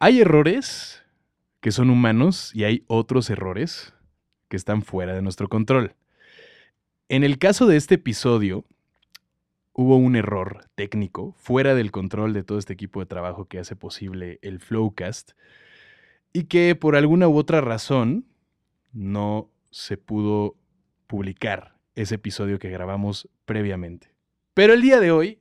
Hay errores que son humanos y hay otros errores que están fuera de nuestro control. En el caso de este episodio, hubo un error técnico fuera del control de todo este equipo de trabajo que hace posible el Flowcast y que por alguna u otra razón no se pudo publicar ese episodio que grabamos previamente. Pero el día de hoy,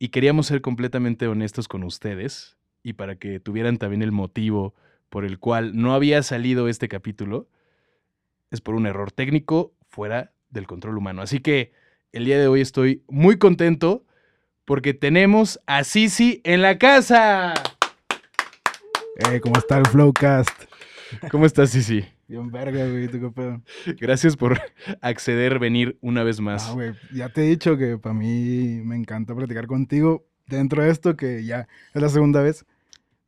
y queríamos ser completamente honestos con ustedes y para que tuvieran también el motivo por el cual no había salido este capítulo, es por un error técnico fuera del control humano. Así que el día de hoy estoy muy contento porque tenemos a Zizzi en la casa. ¿Cómo está el Flowcast? ¿Cómo estás, Zizzi? Bien verga, güey, ¿tú qué pedo? Gracias por acceder, venir una vez más. Ah, güey, ya te he dicho que para mí me encanta platicar contigo dentro de esto, que ya es la segunda vez.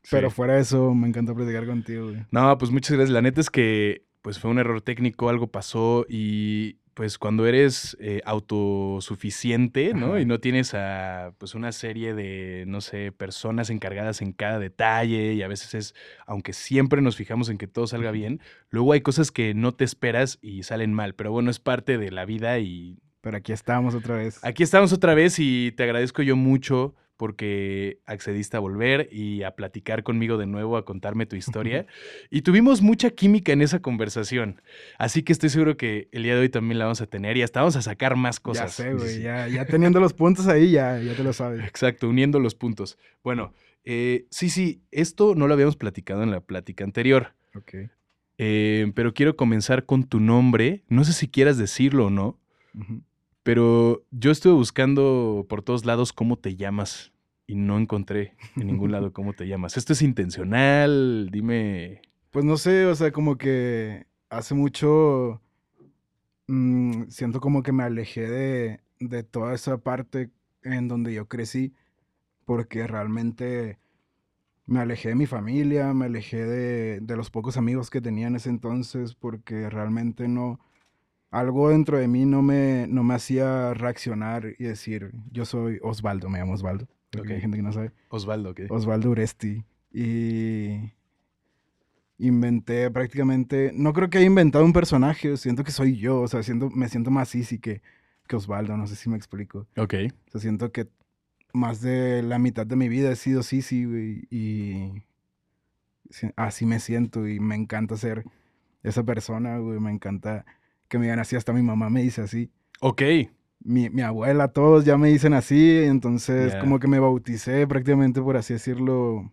Sí. Pero fuera de eso, me encanta platicar contigo, güey. No, pues muchas gracias. La neta es que pues fue un error técnico, algo pasó y pues cuando eres autosuficiente, ¿no? Ajá. Y no tienes a pues una serie de, no sé, personas encargadas en cada detalle y a veces es, aunque siempre nos fijamos en que todo salga bien, luego hay cosas que no te esperas y salen mal, pero bueno, es parte de la vida y... Pero aquí estamos otra vez. Aquí estamos otra vez y te agradezco yo mucho porque accediste a volver y a platicar conmigo de nuevo, a contarme tu historia. Y tuvimos mucha química en esa conversación. Así que estoy seguro que el día de hoy también la vamos a tener y hasta vamos a sacar más cosas. Ya sé, güey. Ya teniendo los puntos ahí, ya te lo sabes. Exacto, uniendo los puntos. Bueno, sí, esto no lo habíamos platicado en la plática anterior. Ok. Pero quiero comenzar con tu nombre. No sé si quieras decirlo o no, pero yo estuve buscando por todos lados cómo te llamas. Y no encontré en ningún lado cómo te llamas. ¿Esto es intencional? Dime. Pues no sé, o sea, como que hace mucho siento como que me alejé de toda esa parte en donde yo crecí. Porque realmente me alejé de mi familia, me alejé de los pocos amigos que tenía en ese entonces. Porque realmente no... Algo dentro de mí no me hacía reaccionar y decir, yo soy Osvaldo, me llamo Osvaldo. Okay. Hay gente que no sabe. Osvaldo, ok. Osvaldo Uresti. Y inventé prácticamente... No creo que haya inventado un personaje. Siento que soy yo. O sea, me siento más Zizzi que Osvaldo. No sé si me explico. Ok. O sea, siento que más de la mitad de mi vida he sido Zizzi, güey. Y así me siento. Y me encanta ser esa persona, güey. Me encanta que me digan así. Hasta mi mamá me dice así. Ok. Mi abuela, todos ya me dicen así, entonces como que me bauticé prácticamente, por así decirlo,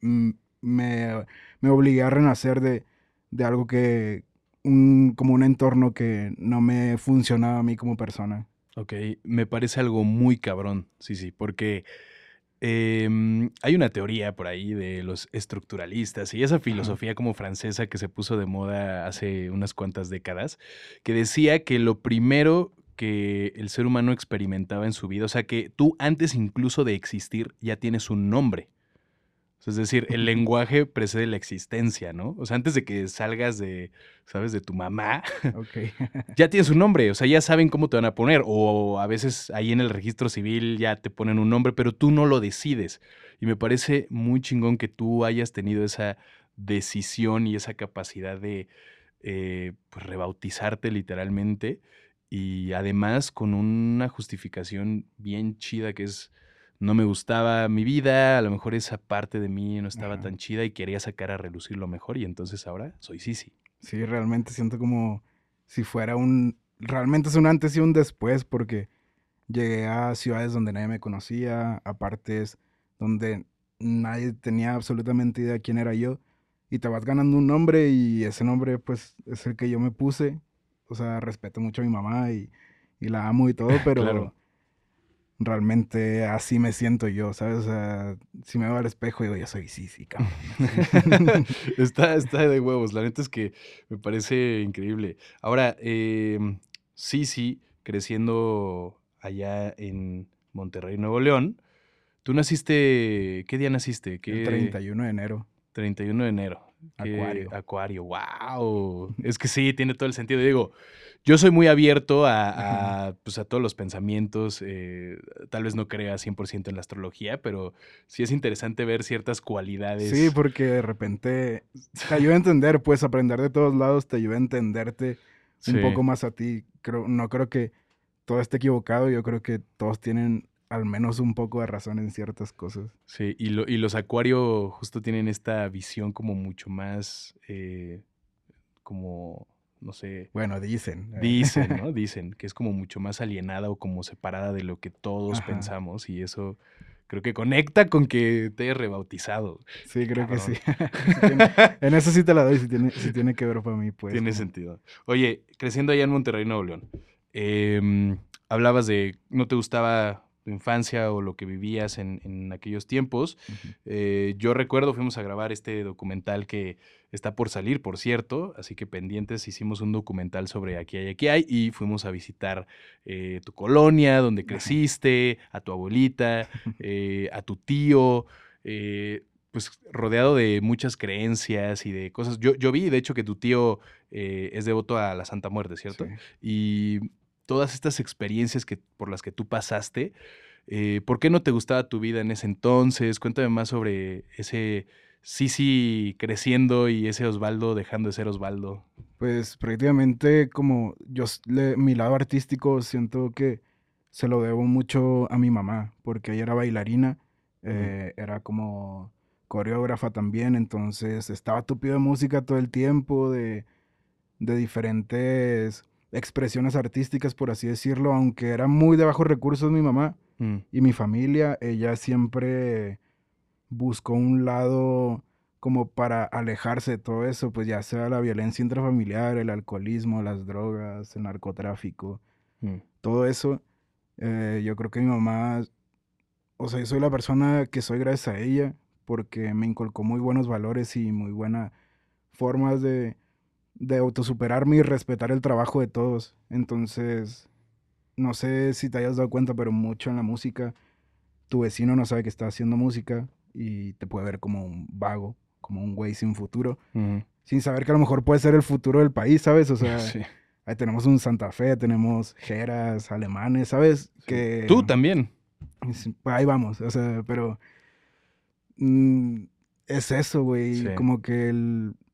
me obligué a renacer de algo que, como un entorno que no me funcionaba a mí como persona. Ok, me parece algo muy cabrón, sí, porque hay una teoría por ahí de los estructuralistas y esa filosofía como francesa que se puso de moda hace unas cuantas décadas, que decía que lo primero que el ser humano experimentaba en su vida. O sea, que tú antes incluso de existir ya tienes un nombre. Es decir, el lenguaje precede la existencia, ¿no? O sea, antes de que salgas de, ¿sabes? De tu mamá, okay. Ya tienes un nombre. O sea, ya saben cómo te van a poner. O a veces ahí en el registro civil ya te ponen un nombre, pero tú no lo decides. Y me parece muy chingón que tú hayas tenido esa decisión y esa capacidad de pues, rebautizarte literalmente. Y además con una justificación bien chida que es, no me gustaba mi vida, a lo mejor esa parte de mí no estaba tan chida y quería sacar a relucir lo mejor y entonces ahora soy Zizzi. Sí, realmente siento como si fuera realmente es un antes y un después porque llegué a ciudades donde nadie me conocía, a partes donde nadie tenía absolutamente idea de quién era yo y te vas ganando un nombre y ese nombre pues es el que yo me puse. O sea, respeto mucho a mi mamá y la amo y todo, pero claro, realmente así me siento yo, ¿sabes? O sea, si me veo al espejo digo, yo soy Zizzi, cabrón. está de huevos. La neta es que me parece increíble. Ahora, Zizzi, creciendo allá en Monterrey, Nuevo León, ¿tú naciste? ¿Qué día naciste? El 31 de enero. 31 de enero. Acuario. Acuario, wow. Es que sí, tiene todo el sentido. Digo, yo soy muy abierto a todos los pensamientos. Tal vez no crea 100% en la astrología, pero sí es interesante ver ciertas cualidades. Sí, porque de repente te ayuda a entender, pues aprender de todos lados te ayuda a entenderte un poco más a ti. No creo que todo esté equivocado. Yo creo que todos tienen al menos un poco de razón en ciertas cosas. Sí, y los Acuario justo tienen esta visión como mucho más, como, no sé... Bueno, dicen. Dicen, ¿no? Dicen que es como mucho más alienada o como separada de lo que todos pensamos, y eso creo que conecta con que te hayas rebautizado. Sí, creo que sí. En eso sí te la doy, si tiene que ver para mí, pues. Tiene sentido. Oye, creciendo allá en Monterrey, Nuevo León, hablabas de no te gustaba... infancia o lo que vivías en aquellos tiempos. Uh-huh. Yo recuerdo, fuimos a grabar este documental que está por salir, por cierto, así que pendientes, hicimos un documental sobre Aquí Hay, y fuimos a visitar tu colonia, donde creciste, a tu abuelita, a tu tío, pues rodeado de muchas creencias y de cosas. Yo vi, de hecho, que tu tío es devoto a la Santa Muerte, ¿cierto? Sí. Y todas estas experiencias por las que tú pasaste, ¿por qué no te gustaba tu vida en ese entonces? Cuéntame más sobre ese Zizzi creciendo y ese Osvaldo dejando de ser Osvaldo. Pues prácticamente como mi lado artístico siento que se lo debo mucho a mi mamá, porque ella era bailarina, era como coreógrafa también, entonces estaba tupido de música todo el tiempo, de diferentes... expresiones artísticas, por así decirlo, aunque era muy de bajos recursos mi mamá y mi familia. Ella siempre buscó un lado como para alejarse de todo eso, pues ya sea la violencia intrafamiliar, el alcoholismo, las drogas, el narcotráfico, todo eso. Yo creo que mi mamá, o sea, yo soy la persona que soy gracias a ella, porque me inculcó muy buenos valores y muy buenas formas de autosuperarme y respetar el trabajo de todos. Entonces, no sé si te hayas dado cuenta, pero mucho en la música, tu vecino no sabe que estás haciendo música y te puede ver como un vago, como un güey sin futuro, sin saber que a lo mejor puede ser el futuro del país, ¿sabes? O sea, sí. Ahí tenemos un Santa Fe, tenemos jeras, alemanes, ¿sabes? Sí. Que, tú también. Ahí vamos, o sea, pero... es eso, güey, sí. Como que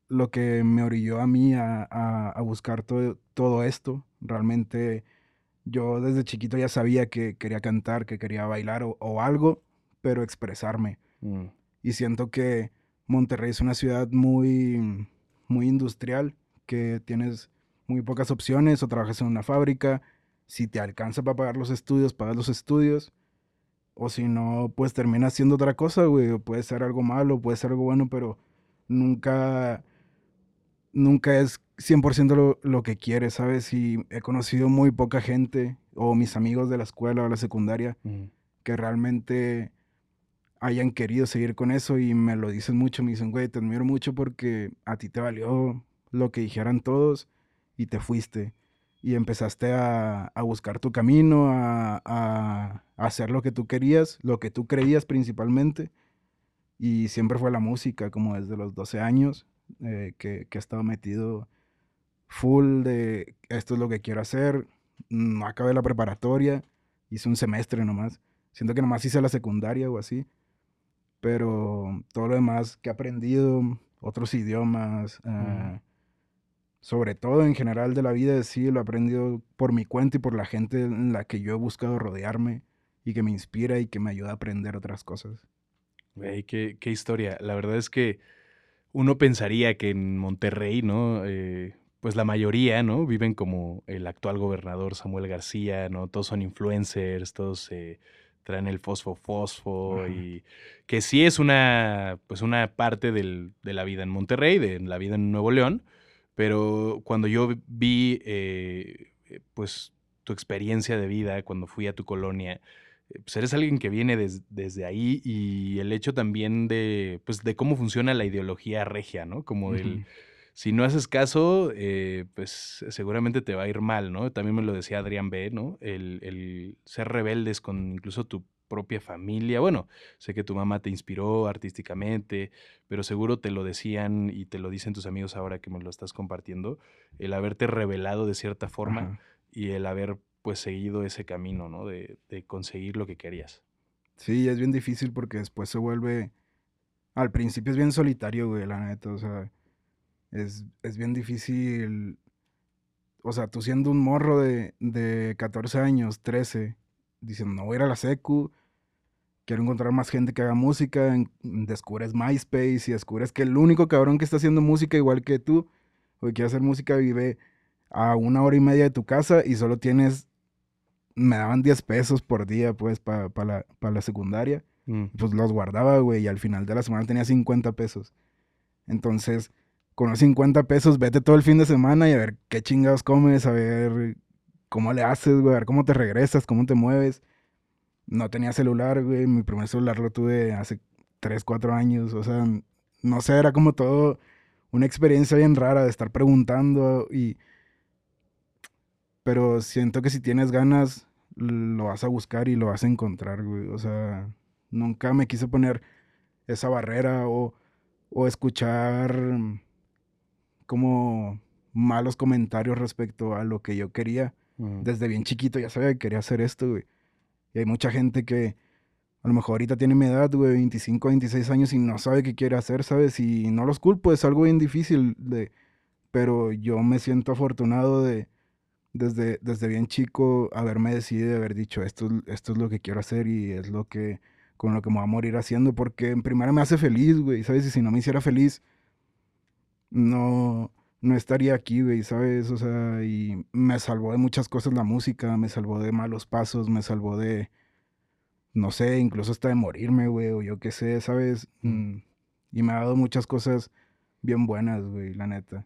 lo que me orilló a mí a buscar todo esto. Realmente yo desde chiquito ya sabía que quería cantar, que quería bailar o algo, pero expresarme. Y siento que Monterrey es una ciudad muy, muy industrial, que tienes muy pocas opciones, o trabajas en una fábrica, si te alcanza para pagar los estudios, pagas los estudios, o si no, pues terminas haciendo otra cosa, güey. Puede ser algo malo, puede ser algo bueno, pero nunca es 100% lo que quieres, ¿sabes? Y he conocido muy poca gente, o mis amigos de la escuela o la secundaria, que realmente hayan querido seguir con eso, y me lo dicen mucho, me dicen, güey, te admiro mucho porque a ti te valió lo que dijeran todos y te fuiste. Y empezaste a buscar tu camino, a hacer lo que tú querías, lo que tú creías principalmente, y siempre fue la música, como desde los 12 años. Que he estado metido full de esto es lo que quiero hacer. No acabé la preparatoria, hice un semestre nomás, siento que nomás hice la secundaria o así, pero todo lo demás que he aprendido, otros idiomas, sobre todo en general de la vida, sí, lo he aprendido por mi cuenta y por la gente en la que yo he buscado rodearme y que me inspira y que me ayuda a aprender otras cosas. Güey, qué historia. La verdad es que uno pensaría que en Monterrey, ¿no? Pues la mayoría, ¿no? Viven como el actual gobernador Samuel García, ¿no? Todos son influencers, todos traen el fosfo, uh-huh. Y que sí es una parte de la vida en Monterrey, de la vida en Nuevo León, pero cuando yo vi pues tu experiencia de vida, cuando fui a tu colonia, pues eres alguien que viene desde ahí, y el hecho también de cómo funciona la ideología regia, ¿no? Como si no haces caso, pues seguramente te va a ir mal, ¿no? También me lo decía Adrián B., ¿no? El ser rebeldes con incluso tu propia familia? Bueno, sé que tu mamá te inspiró artísticamente, pero seguro te lo decían y te lo dicen tus amigos ahora que me lo estás compartiendo, el haberte revelado de cierta forma Ajá. y el haber pues seguido ese camino, ¿no? De conseguir lo que querías. Sí, es bien difícil porque después se vuelve... Al principio es bien solitario, güey, la neta, o sea, es bien difícil... O sea, tú siendo un morro de 14 años, 13, diciendo, no voy a ir a la secu, quiero encontrar más gente que haga música, descubres MySpace y descubres que el único cabrón que está haciendo música igual que tú, o que quiere hacer música, vive a 1 hora y media de tu casa y solo tienes, me daban 10 pesos por día, pues, pa la secundaria. Mm. Pues los guardaba, güey, y al final de la semana tenía 50 pesos. Entonces... Con los 50 pesos, vete todo el fin de semana y a ver qué chingados comes, a ver cómo le haces, güey, a ver cómo te regresas, cómo te mueves. No tenía celular, güey, mi primer celular lo tuve hace 3, 4 años, o sea, no sé, era como todo una experiencia bien rara de estar preguntando y... Pero siento que si tienes ganas, lo vas a buscar y lo vas a encontrar, güey, o sea, nunca me quise poner esa barrera o escuchar... como malos comentarios respecto a lo que yo quería. Uh-huh. Desde bien chiquito ya sabía que quería hacer esto, güey. Y hay mucha gente que a lo mejor ahorita tiene mi edad, güey, 25, 26 años y no sabe qué quiere hacer, ¿sabes? Y no los culpo, es algo bien difícil. Pero yo me siento afortunado de desde bien chico haberme decidido, haber dicho esto es lo que quiero hacer y es lo que con lo que me voy a morir haciendo porque en primera me hace feliz, güey, ¿sabes? Y si no me hiciera feliz... No estaría aquí, güey, ¿sabes? O sea, y me salvó de muchas cosas la música, me salvó de malos pasos, me salvó de, no sé, incluso hasta de morirme, güey, o yo qué sé, ¿sabes? Mm. Y me ha dado muchas cosas bien buenas, güey, la neta.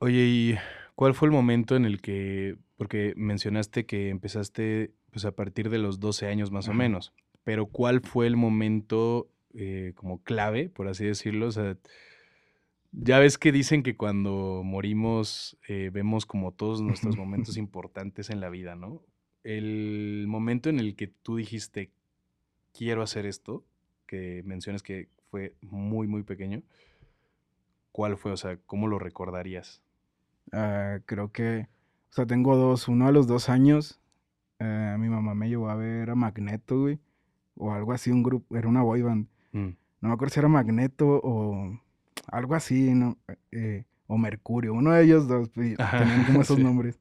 Oye, ¿y cuál fue el momento en el que, porque mencionaste que empezaste pues a partir de los 12 años más o menos, pero cuál fue el momento como clave, por así decirlo? O sea... Ya ves que dicen que cuando morimos vemos como todos nuestros momentos importantes en la vida, ¿no? El momento en el que tú dijiste, quiero hacer esto, que mencionas que fue muy, muy pequeño, ¿cuál fue? O sea, ¿cómo lo recordarías? Creo que, o sea, tengo 2. Uno a los 2 años, mi mamá me llevó a ver a Magneto, güey, o algo así, un grupo, era una boy band. Mm. No me acuerdo si era Magneto o... Algo así, ¿no? O Mercurio, uno de ellos dos, pues, tenían como esos sí. nombres.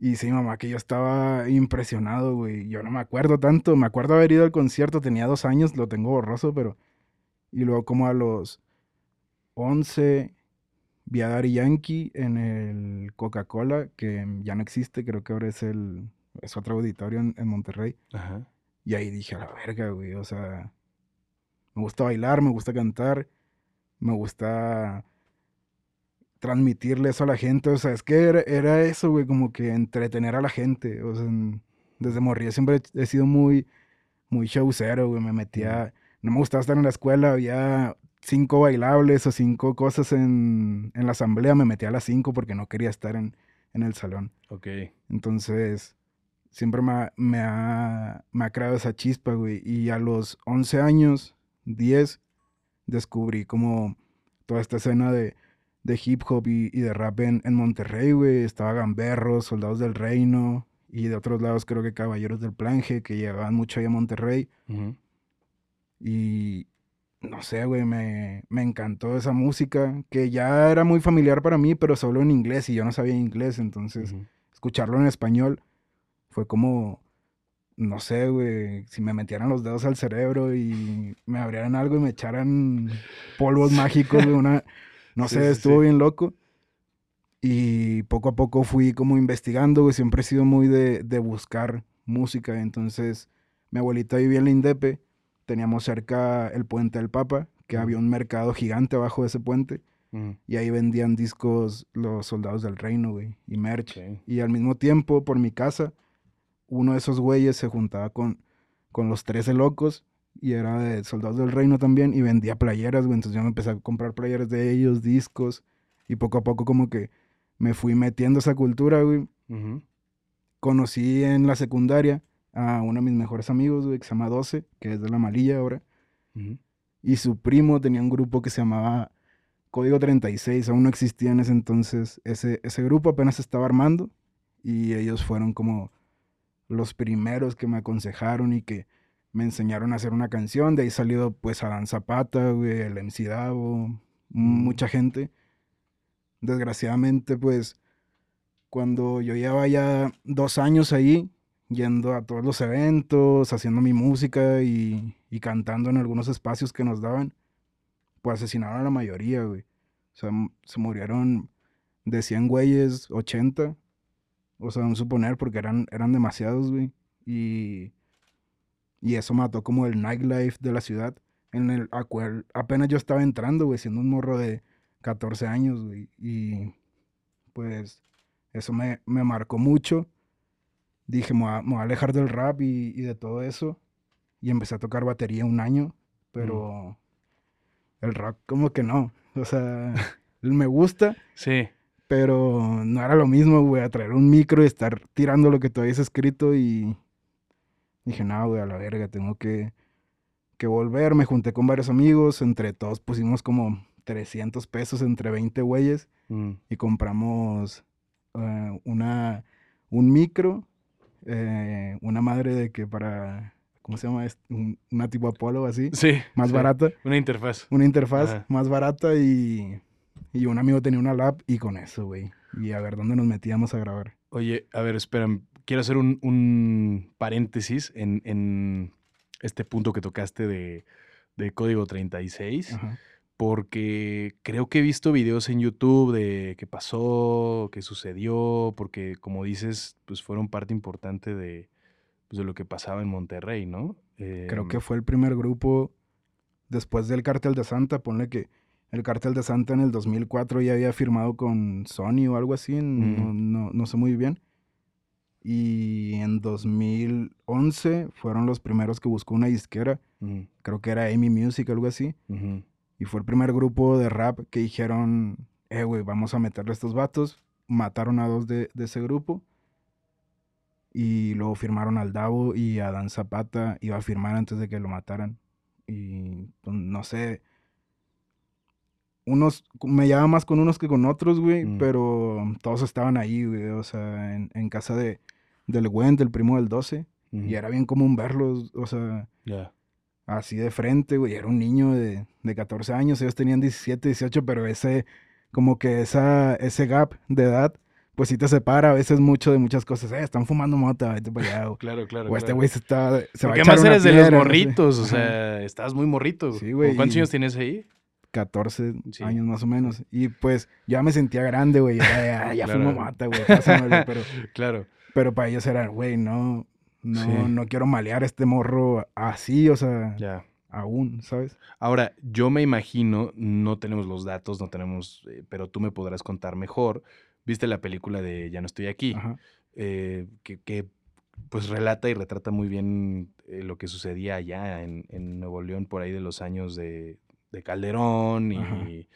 Y sí, mamá, que yo estaba impresionado, güey. Yo no me acuerdo tanto, me acuerdo haber ido al concierto, tenía 2 años, lo tengo borroso, pero... Y luego como a los 11, vi a Daddy Yankee en el Coca-Cola, que ya no existe, creo que ahora es otro auditorio en Monterrey. Ajá. Y ahí dije, a la verga, güey, o sea... Me gusta bailar, me gusta cantar... Me gusta transmitirle eso a la gente. O sea, es que era eso, güey, como que entretener a la gente. O sea, desde morrillo siempre he sido muy, muy showcero, güey. Me metía... No me gustaba estar en la escuela. Había 5 bailables o 5 cosas en la asamblea. Me metía a las 5 porque no quería estar en el salón. Ok. Entonces, siempre me ha creado esa chispa, güey. Y a los 11 años, 10... Descubrí como toda esta escena de hip hop y de rap en Monterrey, güey. Estaba Gamberros, Soldados del Reino y de otros lados creo que Caballeros del Plan G, que llegaban mucho ahí a Monterrey. Uh-huh. Y no sé, güey, me encantó esa música, que ya era muy familiar para mí, pero solo en inglés y yo no sabía inglés. Entonces, uh-huh. escucharlo en español fue como... No sé, güey, si me metieran los dedos al cerebro y me abrieran algo y me echaran polvos sí. mágicos, güey, no sé, sí, estuvo sí. bien loco. Y poco a poco fui como investigando, güey, siempre he sido muy de buscar música. Entonces, mi abuelita vivía en la Indepe, teníamos cerca el Puente del Papa, que había un mercado gigante abajo de ese puente. Mm. Y ahí vendían discos los Soldados del Reino, güey, y merch. Okay. Y al mismo tiempo, por mi casa... Uno de esos güeyes se juntaba con los 13 locos y era de Soldados del Reino también y vendía playeras, güey. Entonces yo me empecé a comprar playeras de ellos, discos y poco a poco como que me fui metiendo a esa cultura, güey. Uh-huh. Conocí en la secundaria a uno de mis mejores amigos, güey, que se llama 12, que es de La Malilla ahora. Uh-huh. Y su primo tenía un grupo que se llamaba Código 36, aún no existía en ese entonces. Ese grupo apenas se estaba armando y ellos fueron como los primeros que me aconsejaron y que me enseñaron a hacer una canción. De ahí salió pues Adán Zapata, güey, el MC Davo, mucha gente. Desgraciadamente pues cuando yo llevaba ya 2 años ahí, yendo a todos los eventos, haciendo mi música y cantando en algunos espacios que nos daban, pues asesinaron a la mayoría, güey. O sea, se murieron de 100 güeyes, 80. O sea, vamos a suponer, porque eran demasiados, güey. Y eso mató como el nightlife de la ciudad, en el cual apenas yo estaba entrando, güey, siendo un morro de 14 años, güey. Y pues eso me marcó mucho. Dije, me voy a alejar del rap y de todo eso. Y empecé a tocar batería 1 año, pero el rock como que no. O sea, me gusta. Sí. Pero no era lo mismo, güey, traer un micro y estar tirando lo que tú habías escrito. Y dije, no, güey, a la verga, tengo que volver. Me junté con varios amigos. Entre todos pusimos como $300 entre 20 güeyes. Y compramos un micro, una madre de que para... ¿Cómo se llama? Una tipo Apolo así. Sí. Más barata. Una interfaz ajá, más barata y un amigo tenía una lap y con eso, güey. Y a ver dónde nos metíamos a grabar. Oye, a ver, espérame. Quiero hacer un paréntesis en este punto que tocaste de Código 36. Ajá. Porque creo que he visto videos en YouTube de qué pasó, qué sucedió. Porque, como dices, pues fueron parte importante de lo que pasaba en Monterrey, ¿no? Creo que fue el primer grupo después del Cártel de Santa. Ponle que el Cártel de Santa en el 2004 ya había firmado con Sony o algo así, no sé muy bien. Y en 2011 fueron los primeros que buscó una disquera. Creo que era Amy Music, algo así. Y fue el primer grupo de rap que dijeron, güey, vamos a meterle a estos vatos. Mataron a 2 de ese grupo. Y luego firmaron al Davo y a Adán Zapata iba a firmar antes de que lo mataran. Y no sé, unos me llevaba más con unos que con otros, güey, pero todos estaban ahí, güey. O sea, en casa del Wend, el primo del 12, y era bien común verlos, o sea, así de frente, güey. Era un niño de 14 años, ellos tenían 17, 18, pero como que ese gap de edad, pues sí te separa a veces mucho de muchas cosas. Están fumando mota, vete para allá. Claro. O este güey se va a echar una piedra. ¿Qué más eres de los morritos? No sé. O sea, estás muy morrito. Sí, güey. ¿Cuántos años tienes ahí? 14 años más o menos. Y pues ya me sentía grande, güey. Ya claro. Fumo mota, güey. Pero, claro. Pero para ellos era, güey, no quiero malear a este morro así, o sea... Ya. Aún, ¿sabes? Ahora, yo me imagino, no tenemos los datos, pero tú me podrás contar mejor... Viste la película de Ya no estoy aquí, que pues relata y retrata muy bien lo que sucedía allá en Nuevo León por ahí de los años de Calderón y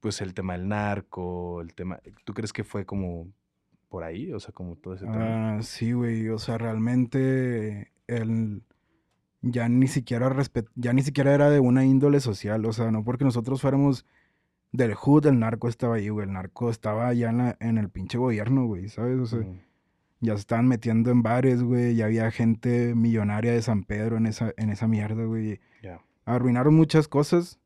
pues el tema del narco, el tema... ¿Tú crees que fue como por ahí? O sea, como todo ese tema. Sí, güey, o sea, realmente ya ni siquiera era de una índole social, o sea, no porque nosotros fuéramos... Del hood, el narco estaba ahí, güey. El narco estaba allá en el pinche gobierno, güey, ¿sabes? O sea, ya se estaban metiendo en bares, güey. Ya había gente millonaria de San Pedro en esa mierda, güey. Yeah. Arruinaron muchas cosas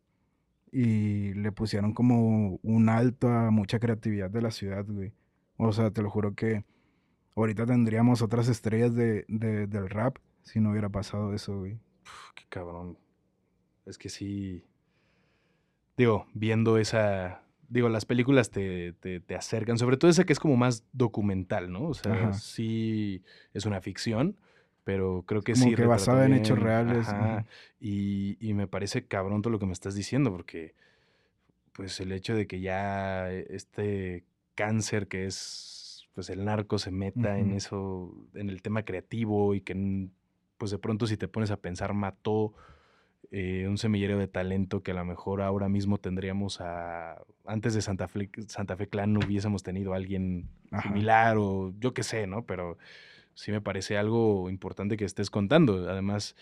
y le pusieron como un alto a mucha creatividad de la ciudad, güey. O sea, te lo juro que ahorita tendríamos otras estrellas del rap si no hubiera pasado eso, güey. Uf, qué cabrón. Es que sí... Digo, viendo las películas te acercan, sobre todo esa que es como más documental, ¿no? O sea, sí es una ficción, pero creo que como sí. Como que basada en hechos reales. Ajá. Y me parece cabrón todo lo que me estás diciendo, porque pues el hecho de que ya este cáncer que es pues el narco se meta en eso, en el tema creativo y que pues de pronto si te pones a pensar mató un semillero de talento que a lo mejor ahora mismo tendríamos antes de Santa Fe Clan no hubiésemos tenido a alguien similar o yo qué sé, ¿no? Pero sí me parece algo importante que estés contando. Además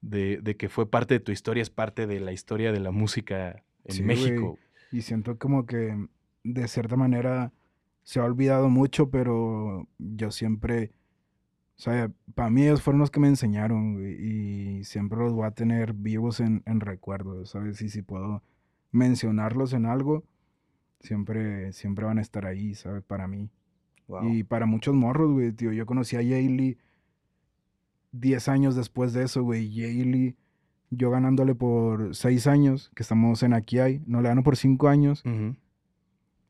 de que fue parte de tu historia, es parte de la historia de la música en México. Wey. Y siento como que de cierta manera se ha olvidado mucho, pero yo siempre... O sea, para mí ellos fueron los que me enseñaron, güey, y siempre los voy a tener vivos en recuerdos, ¿sabes? Y si puedo mencionarlos en algo, siempre van a estar ahí, ¿sabes? Para mí. Wow. Y para muchos morros, güey, tío. Yo conocí a Jaylee 10 años después de eso, güey. Jaylee, yo ganándole por 6 años, que estamos en Aquí Hay, no le gano por 5 años. Uh-huh.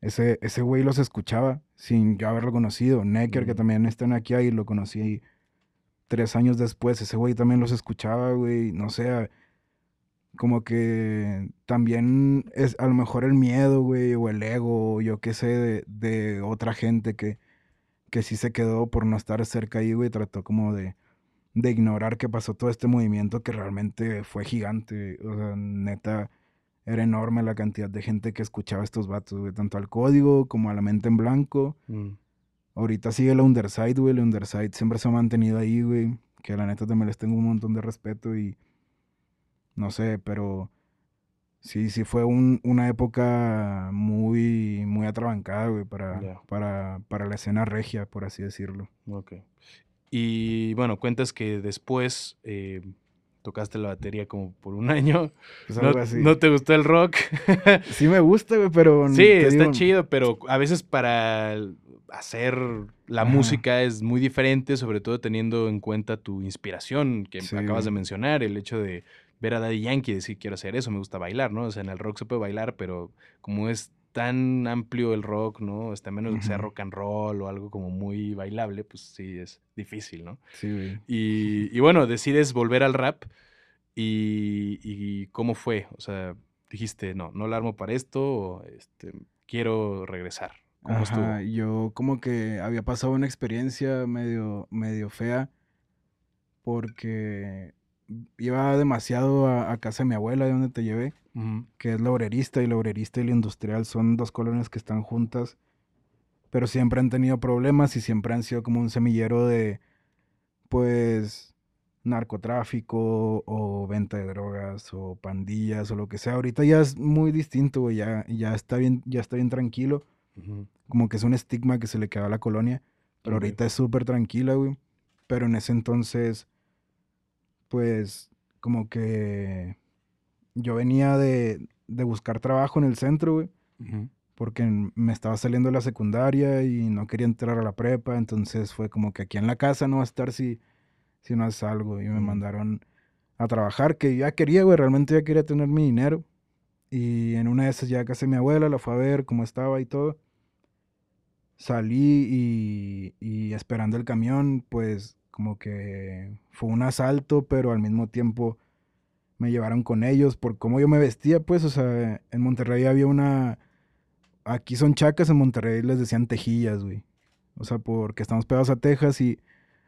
Ese güey los escuchaba sin yo haberlo conocido. Necker, que también están Aquí Ahí, lo conocí 3 años después. Ese güey también los escuchaba, güey. No sé, como que también es a lo mejor el miedo, güey, o el ego, o yo qué sé, de otra gente que sí se quedó por no estar cerca ahí, güey. Trató como de ignorar que pasó todo este movimiento que realmente fue gigante. O sea, neta... Era enorme la cantidad de gente que escuchaba a estos vatos, güey. Tanto al Código como a La Mente en Blanco. Mm. Ahorita sigue la Underside, güey. La Underside siempre se ha mantenido ahí, güey. Que la neta también les tengo un montón de respeto y... No sé, pero... Sí fue una época muy, muy atrabancada, güey. Para la escena regia, por así decirlo. Ok. Y bueno, cuentas que después... tocaste la batería como por 1 año. Pues algo así. ¿No te gustó el rock? Sí me gusta, güey, pero... Sí, está chido, pero a veces para hacer la música es muy diferente, sobre todo teniendo en cuenta tu inspiración, que acabas de mencionar, el hecho de ver a Daddy Yankee y decir, quiero hacer eso, me gusta bailar, ¿no? O sea, en el rock se puede bailar, pero como es tan amplio el rock, ¿no? Hasta menos que sea rock and roll o algo como muy bailable, pues sí, es difícil, ¿no? Sí, güey. Y bueno, decides volver al rap y ¿cómo fue? O sea, dijiste, no la armo para esto, o quiero regresar. ¿Cómo estuvo? Yo como que había pasado una experiencia medio fea porque iba demasiado a casa de mi abuela, de donde te llevé. Uh-huh. Que es La Obrerista, y La Obrerista y La Industrial son 2 colonias que están juntas, pero siempre han tenido problemas y siempre han sido como un semillero de, pues, narcotráfico o venta de drogas o pandillas o lo que sea. Ahorita ya es muy distinto, güey, ya está bien tranquilo. Uh-huh. Como que es un estigma que se le queda a la colonia, pero ahorita es súper tranquila, güey. Pero en ese entonces, pues, como que... Yo venía de buscar trabajo en el centro, güey, porque me estaba saliendo de la secundaria y no quería entrar a la prepa, entonces fue como que aquí en la casa no va a estar si no haces algo, y me mandaron a trabajar, que ya quería, güey, realmente ya quería tener mi dinero, y en una de esas ya casé a mi abuela, la fue a ver cómo estaba y todo, salí y esperando el camión, pues como que fue un asalto, pero al mismo tiempo... Me llevaron con ellos por cómo yo me vestía, pues, o sea, en Monterrey había una... Aquí son chacas, en Monterrey les decían tejillas, güey. O sea, porque estamos pegados a Texas y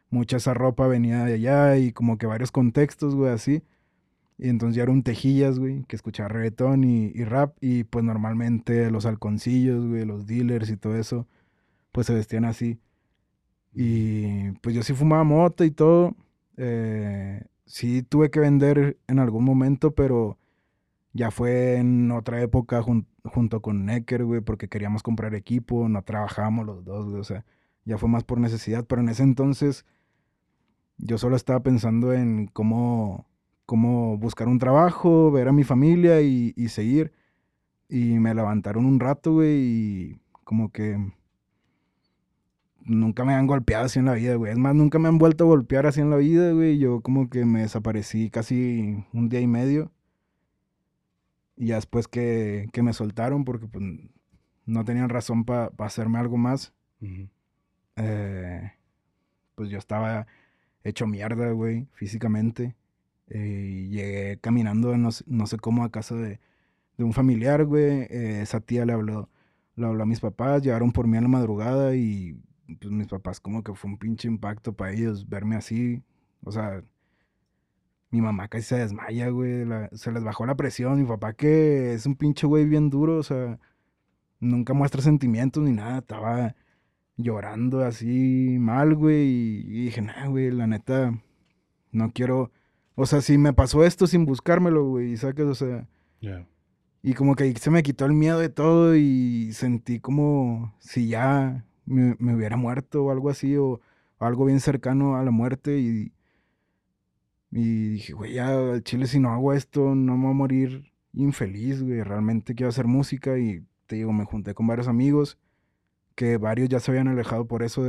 mucha esa ropa venía de allá y como que varios contextos, güey, así. Y entonces ya era un tejillas, güey, que escuchaba reggaetón y rap. Y pues normalmente los halconcillos, güey, los dealers y todo eso, pues se vestían así. Y pues yo sí fumaba mota y todo. Sí tuve que vender en algún momento, pero ya fue en otra época junto con Necker, güey, porque queríamos comprar equipo, no trabajábamos los dos, güey, o sea, ya fue más por necesidad. Pero en ese entonces yo solo estaba pensando en cómo buscar un trabajo, ver a mi familia y seguir. Y me levantaron un rato, güey, y como que... Nunca me han golpeado así en la vida, güey. Es más, nunca me han vuelto a golpear así en la vida, güey. Yo como que me desaparecí casi 1 día y medio. Y ya después que me soltaron porque pues, no tenían razón para hacerme algo más. Uh-huh. Pues yo estaba hecho mierda, güey, físicamente. Llegué caminando, no sé cómo, a casa de un familiar, güey. Esa tía le habló a mis papás, llegaron por mí a la madrugada y... Pues mis papás, como que fue un pinche impacto para ellos verme así. O sea, mi mamá casi se desmaya, güey. Se les bajó la presión. Mi papá, que es un pinche güey bien duro, o sea, nunca muestra sentimientos ni nada. Estaba llorando así mal, güey, y dije, nah, güey, la neta, no quiero, o sea, si me pasó esto sin buscármelo, güey, ¿sabes? O sea, yeah. Y como que se me quitó el miedo de todo y sentí como si ya me hubiera muerto o algo así, o algo bien cercano a la muerte, y dije, güey, ya, al chile, si no hago esto, no me voy a morir infeliz, güey, realmente quiero hacer música, y te digo, me junté con varios amigos, que varios ya se habían alejado por eso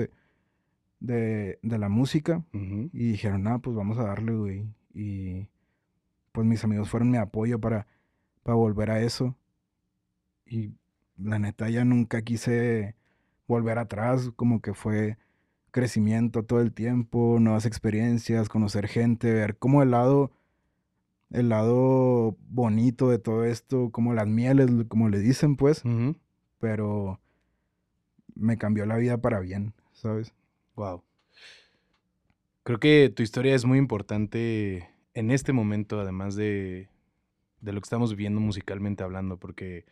de la música, uh-huh. Y dijeron, ah, pues vamos a darle, güey, y pues mis amigos fueron mi apoyo para volver a eso, y la neta ya nunca quise volver atrás, como que fue crecimiento todo el tiempo, nuevas experiencias, conocer gente, ver como el lado bonito de todo esto, como las mieles, como le dicen, pues, uh-huh. Pero me cambió la vida para bien, ¿sabes? Wow. Creo que tu historia es muy importante en este momento, además de lo que estamos viviendo musicalmente hablando, porque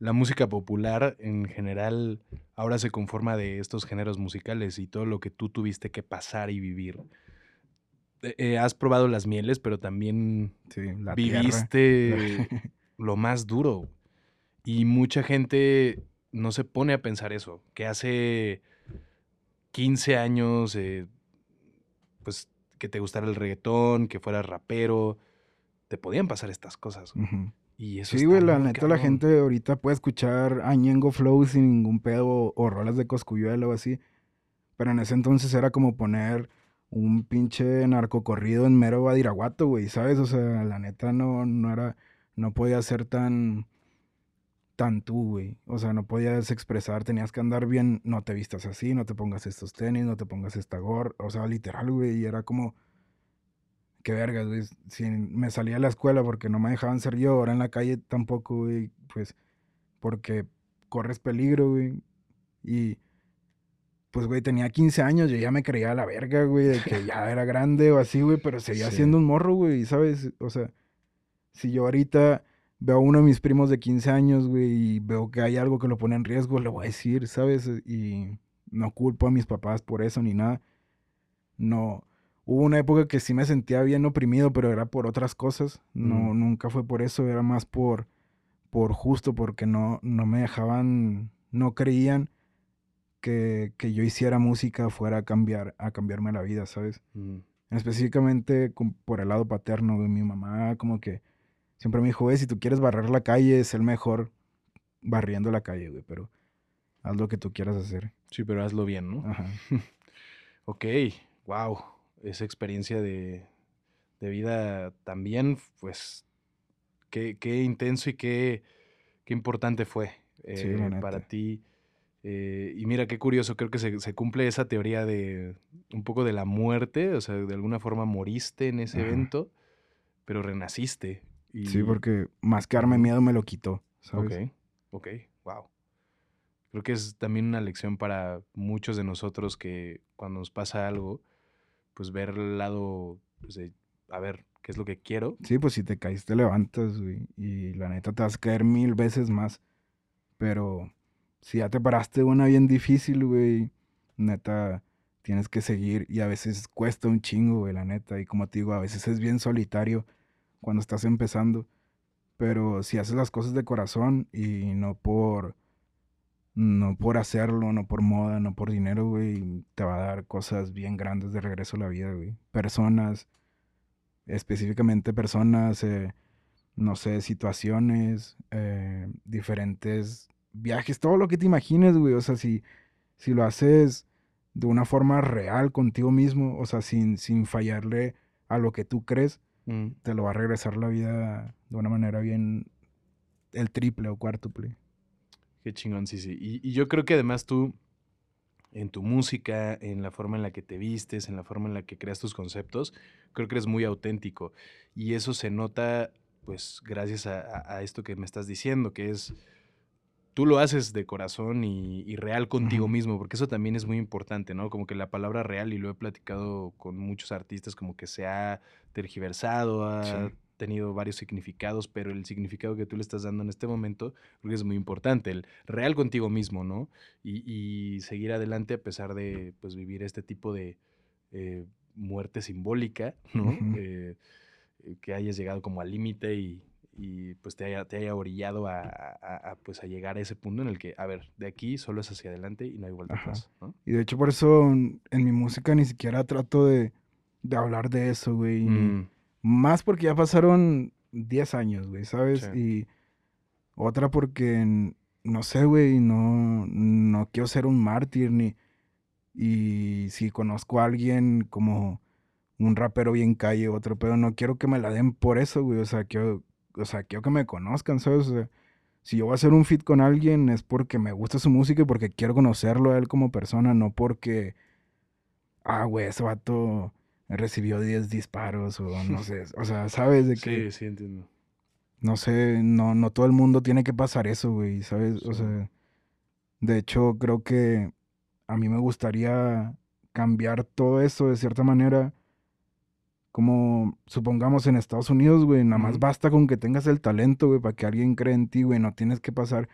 la música popular en general ahora se conforma de estos géneros musicales y todo lo que tú tuviste que pasar y vivir. Has probado las mieles, pero también sí, viviste lo más duro. Y mucha gente no se pone a pensar eso, que hace 15 años, pues, que te gustara el reggaetón, que fueras rapero, te podían pasar estas cosas. Uh-huh. Y eso sí, güey, la neta, cabrón. La gente ahorita puede escuchar añengo flow sin ningún pedo, o rolas de Coscuyuela o así, pero en ese entonces era como poner un pinche narcocorrido en mero Badiraguato, güey, ¿sabes? O sea, la neta no podía ser tan tú, güey. O sea, no podías expresar, tenías que andar bien, no te vistas así, no te pongas estos tenis, no te pongas esta gorra, o sea, literal, güey, y era como, qué vergas, güey, si me salía de la escuela porque no me dejaban ser yo, ahora en la calle tampoco, güey, pues, porque corres peligro, güey, y pues, güey, tenía 15 años, yo ya me creía a la verga, güey, de que ya era grande o así, güey, pero seguía siendo un morro, güey, ¿sabes? O sea, si yo ahorita veo a uno de mis primos de 15 años, güey, y veo que hay algo que lo pone en riesgo, le voy a decir, ¿sabes? Y no culpo a mis papás por eso ni nada. No. Hubo una época que sí me sentía bien oprimido, pero era por otras cosas. No, nunca fue por eso, era más por justo, porque no me dejaban, no creían que yo hiciera música fuera a cambiarme la vida, ¿sabes? Mm. Específicamente por el lado paterno de mi mamá, como que siempre me dijo, güey, si tú quieres barrer la calle, es el mejor barriendo la calle, güey, pero haz lo que tú quieras hacer. Sí, pero hazlo bien, ¿no? Ajá. Ok, wow. Esa experiencia de vida también, pues, qué intenso y qué importante fue para ti. Y mira, qué curioso, creo que se cumple esa teoría de un poco de la muerte, o sea, de alguna forma moriste en ese evento, pero renaciste. Y... sí, porque más que darme miedo me lo quitó, ¿sabes? Ok, wow. Creo que es también una lección para muchos de nosotros que cuando nos pasa algo, pues ver el lado, pues, de, a ver, ¿qué es lo que quiero? Sí, pues si te caes te levantas, güey, y la neta te vas a caer 1000 veces más, pero si ya te paraste una bien difícil, güey, neta, tienes que seguir, y a veces cuesta un chingo, güey, la neta, y como te digo, a veces es bien solitario cuando estás empezando, pero si haces las cosas de corazón y no por hacerlo, no por moda, no por dinero, güey, te va a dar cosas bien grandes de regreso a la vida, güey. Personas, específicamente personas, no sé, situaciones, diferentes viajes, todo lo que te imagines, güey. O sea, si lo haces de una forma real contigo mismo, o sea, sin fallarle a lo que tú crees, te lo va a regresar la vida de una manera bien el triple o cuádruple. Qué chingón, Zizzi. Y yo creo que además tú, en tu música, en la forma en la que te vistes, en la forma en la que creas tus conceptos, creo que eres muy auténtico. Y eso se nota, pues, gracias a esto que me estás diciendo, que es, tú lo haces de corazón y real contigo mismo, porque eso también es muy importante, ¿no? Como que la palabra real, y lo he platicado con muchos artistas, como que se ha tergiversado, ha tenido varios significados, pero el significado que tú le estás dando en este momento creo que es muy importante, el real contigo mismo, ¿no? Y seguir adelante a pesar de, pues, vivir este tipo de muerte simbólica, ¿no? Uh-huh. Que hayas llegado como al límite y pues te haya orillado pues a llegar a ese punto en el que, a ver, de aquí solo es hacia adelante y no hay vuelta atrás, ¿no? Y de hecho por eso en mi música ni siquiera trato de hablar de eso, güey. Mm. Más porque ya pasaron 10 años, güey, ¿sabes? Sí. Y otra porque, no sé, güey, no quiero ser un mártir ni... Y si conozco a alguien como un rapero bien calle, otro pedo, no quiero que me la den por eso, güey. O sea, quiero que me conozcan, ¿sabes? O sea, si yo voy a hacer un feat con alguien es porque me gusta su música y porque quiero conocerlo a él como persona, no porque... Ah, güey, ese vato recibió 10 disparos o no sé. O sea, ¿sabes? De que, sí, entiendo. No sé, no todo el mundo tiene que pasar eso, güey, ¿sabes? Sí. O sea, de hecho, creo que... A mí me gustaría cambiar todo eso de cierta manera. Como, supongamos, en Estados Unidos, güey, nada más basta con que tengas el talento, güey, para que alguien cree en ti, güey. No tienes que pasar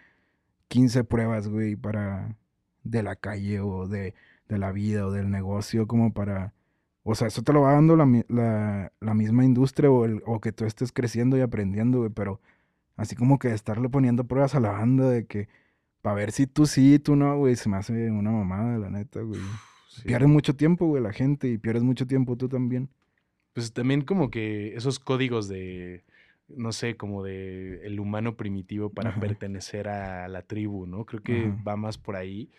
15 pruebas, güey, para... De la calle o de la vida o del negocio, como para... O sea, eso te lo va dando la misma industria o que tú estés creciendo y aprendiendo, güey. Pero así como que estarle poniendo pruebas a la banda de que... Para ver si tú sí, tú no, güey. Se me hace una mamada, la neta, güey. Sí. Pierdes mucho tiempo, güey, la gente. Y pierdes mucho tiempo tú también. Pues también como que esos códigos de... No sé, como de el humano primitivo para pertenecer a la tribu, ¿no? Creo que va más por ahí.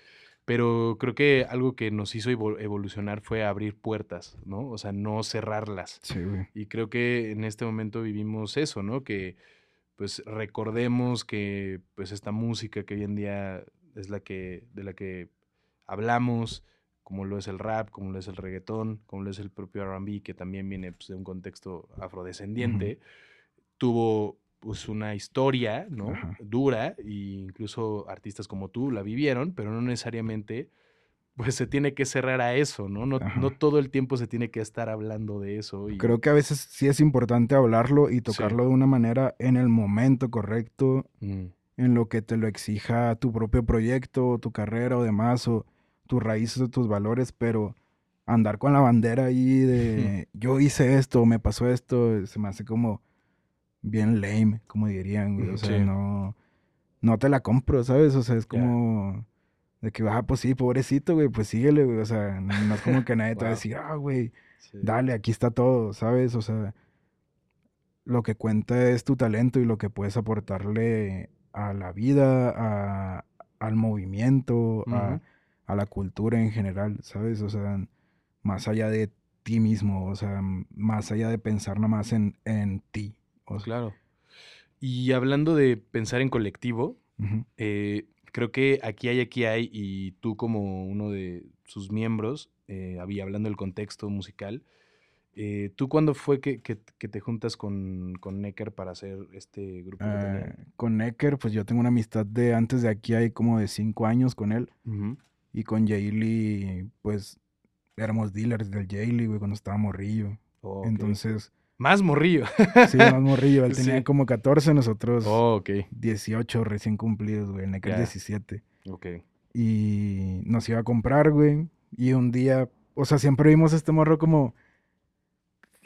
Pero creo que algo que nos hizo evolucionar fue abrir puertas, ¿no? O sea, no cerrarlas. Sí, güey. Y creo que en este momento vivimos eso, ¿no? Que... pues recordemos que pues esta música que hoy en día es de la que hablamos, como lo es el rap, como lo es el reggaetón, como lo es el propio R&B, que también viene pues, de un contexto afrodescendiente, tuvo pues una historia, ¿no? Dura, e incluso artistas como tú la vivieron, pero no necesariamente pues se tiene que cerrar a eso, ¿no? No todo el tiempo se tiene que estar hablando de eso. Y... Creo que a veces sí es importante hablarlo y tocarlo de una manera en el momento correcto, en lo que te lo exija tu propio proyecto, o tu carrera o demás, o tus raíces o tus valores, pero andar con la bandera ahí de yo hice esto, me pasó esto, se me hace como bien lame, como dirían, güey. O sea, no te la compro, ¿sabes? O sea, es como... De que, pues sí, pobrecito, güey, pues síguele, güey. O sea, no es como que nadie te va a decir, güey, dale, aquí está todo, ¿sabes? O sea, lo que cuenta es tu talento y lo que puedes aportarle a la vida, al movimiento, a la cultura en general, ¿sabes? O sea, más allá de ti mismo, o sea, más allá de pensar nada más en ti. O sea. Claro. Y hablando de pensar en colectivo, creo que Aquí Hay y tú como uno de sus miembros, hablando del contexto musical, ¿tú cuándo fue que te juntas con Necker para hacer este grupo que tenían? Con Necker, pues yo tengo una amistad de antes de Aquí Hay como de 5 años con él. Y con Jaylee, pues éramos dealers del Jaylee, güey, cuando estaba morrillo. Oh, okay. Entonces... Más morrillo. Sí, más morrillo. Él tenía como 14, nosotros 18 recién cumplidos, güey. En aquel 17. Ok. Y nos iba a comprar, güey. Y un día, o sea, siempre vimos este morro como,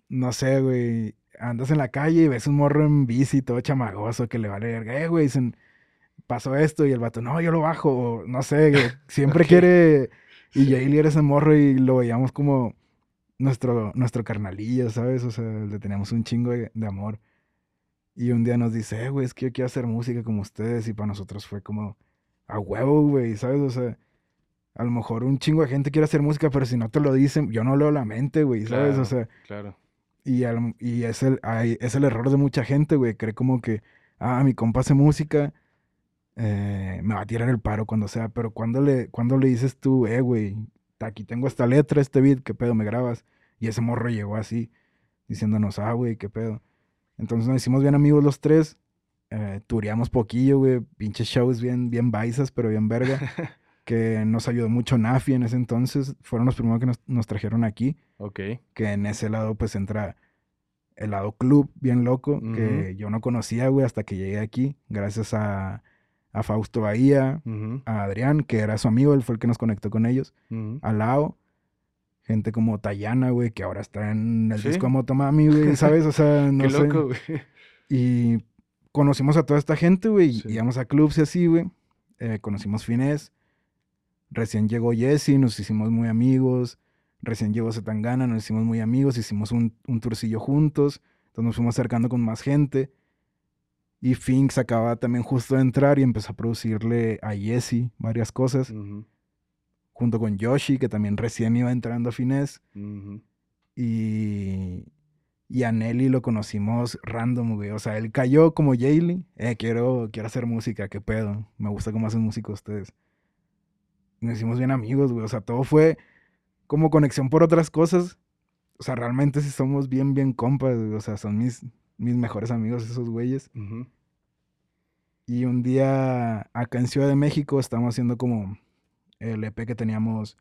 no sé, güey. Andas en la calle y ves un morro en bici todo chamagoso que le vale verga. Güey, pasó esto y el vato, no, yo lo bajo. O, no sé, güey, siempre quiere. Y Jaylee era ese morro y lo veíamos como... Nuestro carnalillo, ¿sabes? O sea, le teníamos un chingo de amor. Y un día nos dice, güey, es que yo quiero hacer música como ustedes. Y para nosotros fue como, a huevo, güey, ¿sabes? O sea, a lo mejor un chingo de gente quiere hacer música, pero si no te lo dicen, yo no leo la mente, güey, ¿sabes? Claro, o sea, claro. Y es el error de mucha gente, güey. Cree como que, mi compa hace música, me va a tirar el paro cuando sea. Pero cuando le dices tú, güey... Aquí tengo esta letra, este beat, ¿qué pedo me grabas? Y ese morro llegó así, diciéndonos, güey, ¿qué pedo? Entonces nos hicimos bien amigos los tres, tureamos poquillo, güey, pinches shows bien baisas, pero bien verga, que nos ayudó mucho Nafi en ese entonces, fueron los primeros que nos trajeron aquí. Ok. Que en ese lado, pues, entra el lado club bien loco, que yo no conocía, güey, hasta que llegué aquí, gracias a Fausto Bahía, a Adrián, que era su amigo, él fue el que nos conectó con ellos, a Lao, gente como Tayana, güey, que ahora está en el disco de Motomami, güey, ¿sabes? O sea, no sé. Qué loco, güey. Y conocimos a toda esta gente, güey, íbamos a clubs y así, güey, conocimos Finés, recién llegó Jesse, nos hicimos muy amigos, recién llegó C. Tangana, nos hicimos muy amigos, hicimos un tourcillo juntos, entonces nos fuimos acercando con más gente. Y Finks acababa también justo de entrar y empezó a producirle a Jesse varias cosas. Junto con Yoshi, que también recién iba entrando a Finés. Y a Nelly lo conocimos random, güey. O sea, él cayó como Jaylee. Quiero hacer música, qué pedo. Me gusta cómo hacen música ustedes. Nos hicimos bien amigos, güey. O sea, todo fue como conexión por otras cosas. O sea, realmente sí somos bien, bien compas, güey. O sea, son mis mejores amigos esos güeyes. Y un día acá en Ciudad de México estábamos haciendo como el EP que teníamos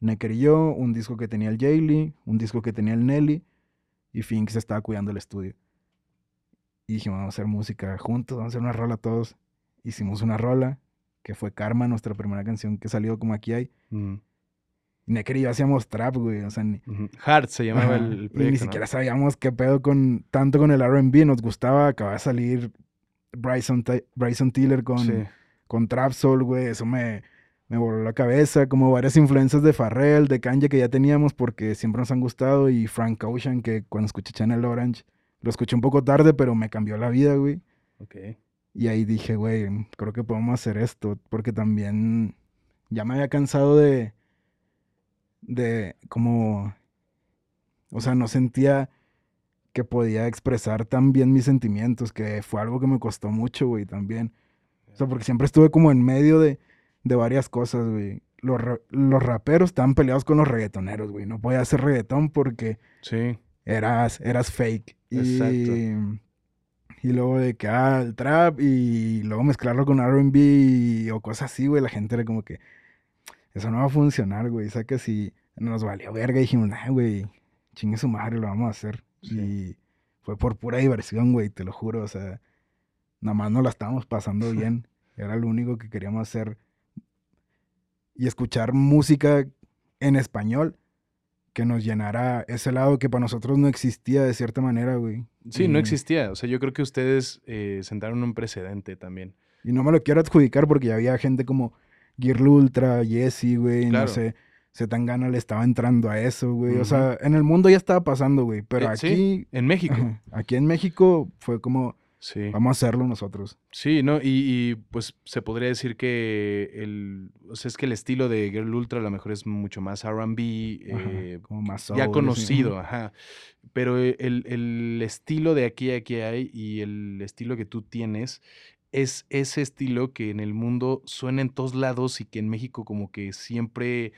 Necker y yo, un disco que tenía el Jaylee, un disco que tenía el Nelly, y Fink se estaba cuidando el estudio. Y dijimos, vamos a hacer música juntos, vamos a hacer una rola todos. Hicimos una rola, que fue Karma, nuestra primera canción que salió como Aquí Hay. Necker y yo hacíamos trap, güey, o sea... Hard se llamaba el proyecto, y ni siquiera sabíamos qué pedo con el R&B. Nos gustaba, acababa de salir Bryson Tiller con Trap Soul, güey. Eso me voló la cabeza. Como varias influencias de Farrell, de Kanye, que ya teníamos porque siempre nos han gustado. Y Frank Ocean, que cuando escuché Channel Orange, lo escuché un poco tarde, pero me cambió la vida, güey. Y ahí dije, güey, creo que podemos hacer esto. Porque también ya me había cansado de como, o sea, no sentía que podía expresar tan bien mis sentimientos, que fue algo que me costó mucho, güey, también. O sea, porque siempre estuve como en medio de varias cosas, güey. Los raperos estaban peleados con los reggaetoneros, güey. No podía hacer reggaetón porque eras fake. Y luego de que, el trap, y luego mezclarlo con R&B o cosas así, güey. La gente era como que, eso no va a funcionar, güey. O sea, que si nos valió verga, dijimos, nah, güey, chingue su madre, lo vamos a hacer. Y fue por pura diversión, güey, te lo juro. O sea, nada más nos la estábamos pasando bien. Era lo único que queríamos hacer. Y escuchar música en español que nos llenara ese lado que para nosotros no existía de cierta manera, güey. Sí, no existía. O sea, yo creo que ustedes sentaron un precedente también. Y no me lo quiero adjudicar porque ya había gente como Girl Ultra, Jesse, güey, claro. No sé, C. Tangana le estaba entrando a eso, güey. O sea, en el mundo ya estaba pasando, güey, pero aquí... Sí, en México. Aquí en México fue como, vamos a hacerlo nosotros. Sí, ¿no? Y pues se podría decir que o sea, es que el estilo de Girl Ultra a lo mejor es mucho más R&B, como más soul, ya conocido, Pero el estilo de Aquí Hay y el estilo que tú tienes... Es ese estilo que en el mundo suena en todos lados y que en México como que siempre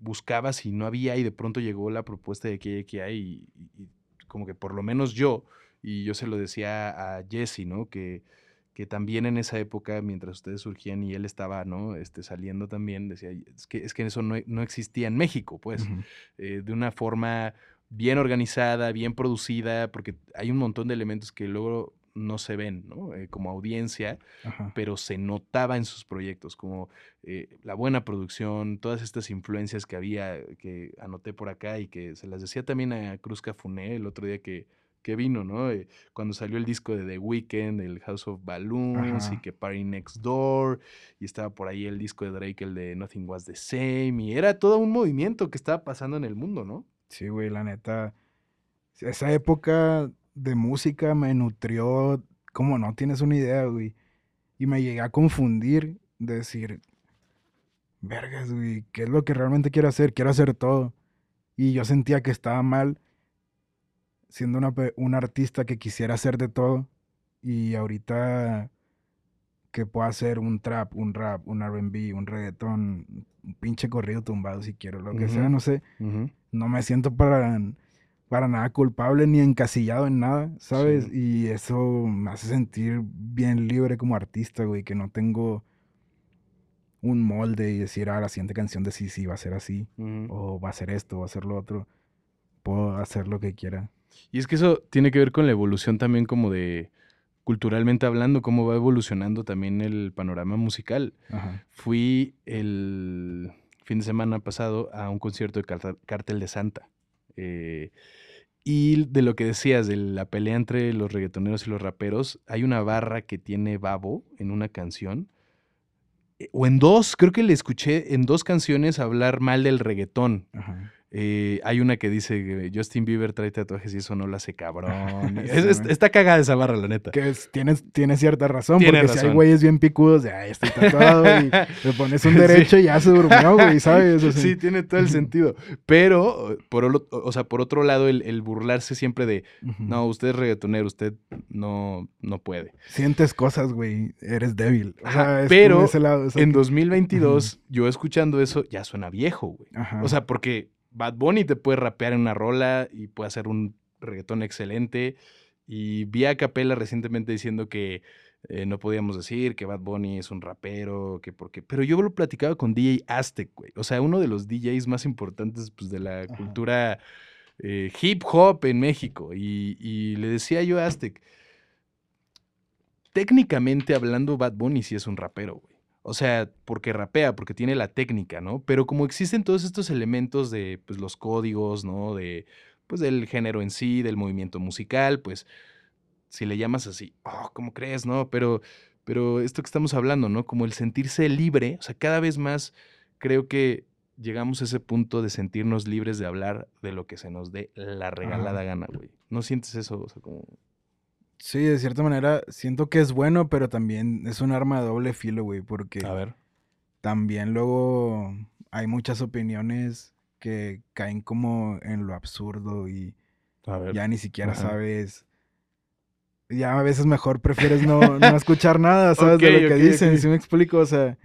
buscabas y no había, y de pronto llegó la propuesta de que hay, y como que por lo menos yo se lo decía a Jesse, ¿no? Que también en esa época, mientras ustedes surgían y él estaba, ¿no? Saliendo también, decía, es que eso no existía en México, pues, de una forma bien organizada, bien producida, porque hay un montón de elementos que luego... no se ven, ¿no? Como audiencia, pero se notaba en sus proyectos, como la buena producción, todas estas influencias que había, que anoté por acá y que se las decía también a Cruz Cafuné el otro día que vino, ¿no? Cuando salió el disco de The Weeknd, el House of Balloons, y que Party Next Door, y estaba por ahí el disco de Drake, el de Nothing Was The Same, y era todo un movimiento que estaba pasando en el mundo, ¿no? Sí, güey, la neta, esa época... de música me nutrió como no tienes una idea, güey. Y me llegué a confundir, de decir, vergas, güey, ¿qué es lo que realmente quiero hacer? Quiero hacer todo. Y yo sentía que estaba mal siendo un artista que quisiera hacer de todo. Y ahorita que puedo hacer un trap, un rap, un R&B, un reggaetón, un pinche corrido tumbado si quiero, lo que sea, no sé. No me siento para nada culpable ni encasillado en nada, ¿sabes? Y eso me hace sentir bien libre como artista, güey, que no tengo un molde y decir, la siguiente canción de Zizzi va a ser así, o va a ser esto, va a ser lo otro. puedo hacer lo que quiera. Y es que eso tiene que ver con la evolución también como de, culturalmente hablando, cómo va evolucionando también el panorama musical. Ajá. Fui el fin de semana pasado a un concierto de Cártel de Santa. Y de lo que decías, de la pelea entre los reggaetoneros y los raperos, hay una barra que tiene Babo en una canción, o en dos, creo que le escuché en dos canciones hablar mal del reggaetón. Ajá. Hay una que dice, Justin Bieber trae tatuajes y eso no lo hace, cabrón. Está cagada esa barra, la neta. Que es, tiene cierta razón, porque si hay güeyes bien picudos, de ay, estoy tatuado, y le pones un derecho y ya se durmió, güey, ¿sabes? O sea, sí, tiene todo el sentido. Pero, por otro lado, el burlarse siempre de, no, usted es reggaetonero, usted no puede. Sientes cosas, güey, eres débil. O sea, pero ese lado, en 2022, yo escuchando eso, ya suena viejo, güey. O sea, porque Bad Bunny te puede rapear en una rola y puede hacer un reggaetón excelente. Y vi a Capela recientemente diciendo que no podíamos decir que Bad Bunny es un rapero, que porque... Pero yo lo platicaba con DJ Aztec, güey. O sea, uno de los DJs más importantes, pues, de la cultura hip hop en México. Y le decía yo a Aztec, técnicamente hablando, Bad Bunny sí es un rapero, güey. O sea, porque rapea, porque tiene la técnica, ¿no? Pero como existen todos estos elementos de, pues, los códigos, ¿no? De, pues, del género en sí, del movimiento musical, pues, si le llamas así, oh, ¿cómo crees, no? Pero esto que estamos hablando, ¿no? Como el sentirse libre, o sea, cada vez más creo que llegamos a ese punto de sentirnos libres de hablar de lo que se nos dé la regalada gana, güey. ¿No sientes eso? O sea, como... Sí, de cierta manera siento que es bueno, pero también es un arma de doble filo, güey, porque también luego hay muchas opiniones que caen como en lo absurdo y ya ni siquiera sabes, ya a veces mejor prefieres no escuchar nada, ¿sabes? Okay, de lo que dicen, ¿sí me explico? O sea,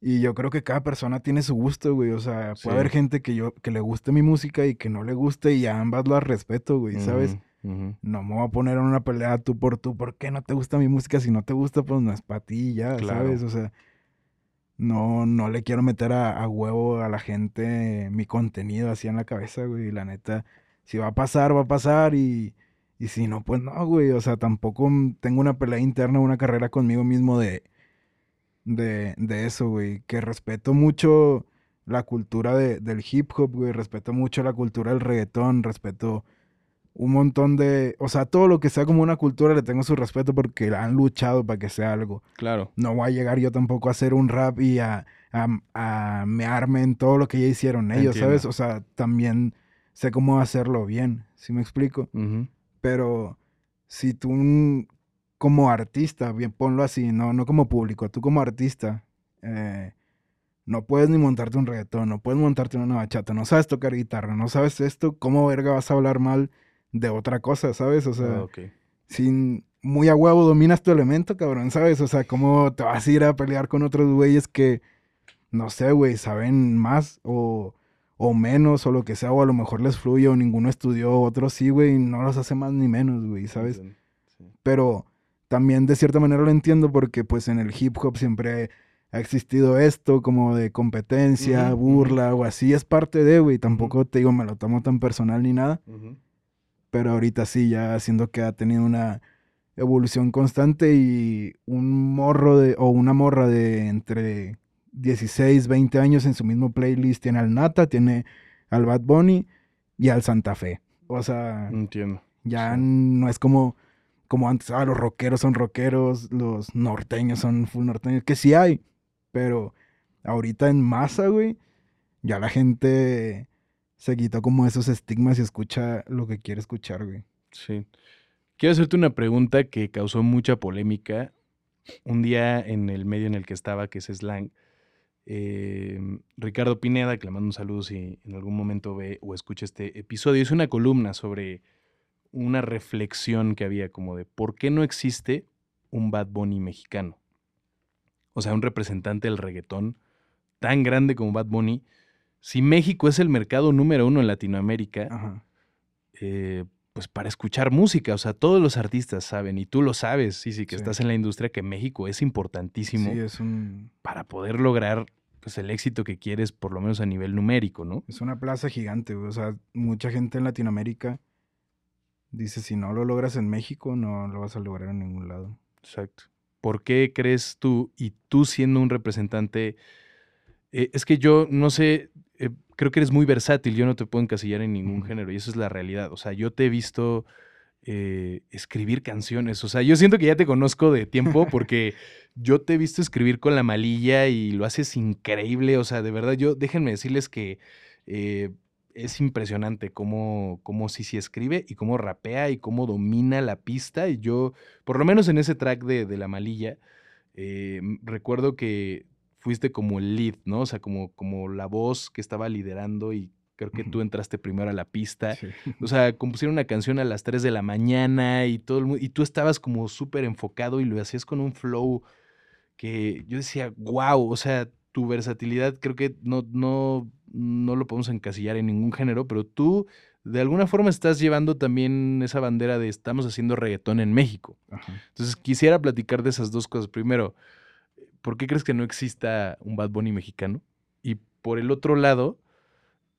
y yo creo que cada persona tiene su gusto, güey, o sea, puede haber gente que le guste mi música y que no le guste y a ambas las respeto, güey, ¿sabes? No me voy a poner en una pelea tú por tú. ¿Por qué no te gusta mi música? Si no te gusta, pues no es para ti, ya, ¿sabes? O sea, no le quiero meter a huevo a la gente mi contenido así en la cabeza, güey. La neta, si va a pasar, va a pasar. Y si no, pues no, güey. O sea, tampoco tengo una pelea interna, una carrera conmigo mismo de eso, güey. Que respeto mucho la cultura del hip hop, güey. Respeto mucho la cultura del reggaetón. Respeto un montón de... O sea, todo lo que sea como una cultura le tengo su respeto porque han luchado para que sea algo. Claro. No voy a llegar yo tampoco a hacer un rap y a mearme en todo lo que ya hicieron ellos, entiendo, ¿sabes? O sea, también sé cómo hacerlo bien, ¿sí me explico? Pero si tú como artista, bien ponlo así, no como público, tú como artista... No puedes ni montarte un reggaetón, no puedes montarte una bachata, no sabes tocar guitarra, no sabes esto, ¿cómo verga vas a hablar mal de otra cosa, sabes? O sea, sin muy a huevo dominas tu elemento, cabrón, ¿sabes? O sea, ¿cómo te vas a ir a pelear con otros güeyes que, no sé, güey, saben más o menos o lo que sea, o a lo mejor les fluye o ninguno estudió, otros sí, güey, y no los hace más ni menos, güey, ¿sabes? Sí. Pero también de cierta manera lo entiendo porque pues en el hip hop siempre ha existido esto como de competencia, burla o así, es parte de, güey, tampoco te digo me lo tomo tan personal ni nada. Pero ahorita sí, ya siento que ha tenido una evolución constante y un morro o una morra de entre 16, 20 años en su mismo playlist tiene al Nata, tiene al Bad Bunny y al Santa Fe. O sea, entiendo. Ya no es como antes, los rockeros son rockeros, los norteños son full norteños, que sí hay, pero ahorita en masa, güey, ya la gente se quitó como esos estigmas y escucha lo que quiere escuchar, güey. Sí. Quiero hacerte una pregunta que causó mucha polémica. Un día en el medio en el que estaba, que es Slang, Ricardo Pineda, que le mando un saludo si en algún momento ve o escucha este episodio, hizo una columna sobre una reflexión que había como de ¿por qué no existe un Bad Bunny mexicano? O sea, un representante del reggaetón tan grande como Bad Bunny. Si México es el mercado número uno en Latinoamérica, pues para escuchar música, o sea, todos los artistas saben, y tú lo sabes, sí, que estás en la industria, que México es importantísimo para poder lograr pues el éxito que quieres, por lo menos a nivel numérico, ¿no? Es una plaza gigante, güey. O sea, mucha gente en Latinoamérica dice, si no lo logras en México, no lo vas a lograr en ningún lado. Exacto. ¿Por qué crees tú, y tú siendo un representante, es que yo no sé, creo que eres muy versátil, yo no te puedo encasillar en ningún género, y eso es la realidad. O sea, yo te he visto escribir canciones, o sea, yo siento que ya te conozco de tiempo porque yo te he visto escribir con La Malilla y lo haces increíble, o sea, de verdad, yo déjenme decirles que es impresionante cómo Zizzi escribe y cómo rapea y cómo domina la pista. Y yo, por lo menos en ese track de La Malilla, recuerdo que fuiste como el lead, ¿no? O sea, como la voz que estaba liderando, y creo que tú entraste primero a la pista. Sí. O sea, compusieron una canción a las 3 de la mañana y todo el mundo, y tú estabas como súper enfocado y lo hacías con un flow que yo decía, wow, o sea, tu versatilidad creo que no lo podemos encasillar en ningún género, pero tú de alguna forma estás llevando también esa bandera de estamos haciendo reggaetón en México. Ajá. Entonces quisiera platicar de esas dos cosas. Primero, ¿por qué crees que no exista un Bad Bunny mexicano? Y por el otro lado,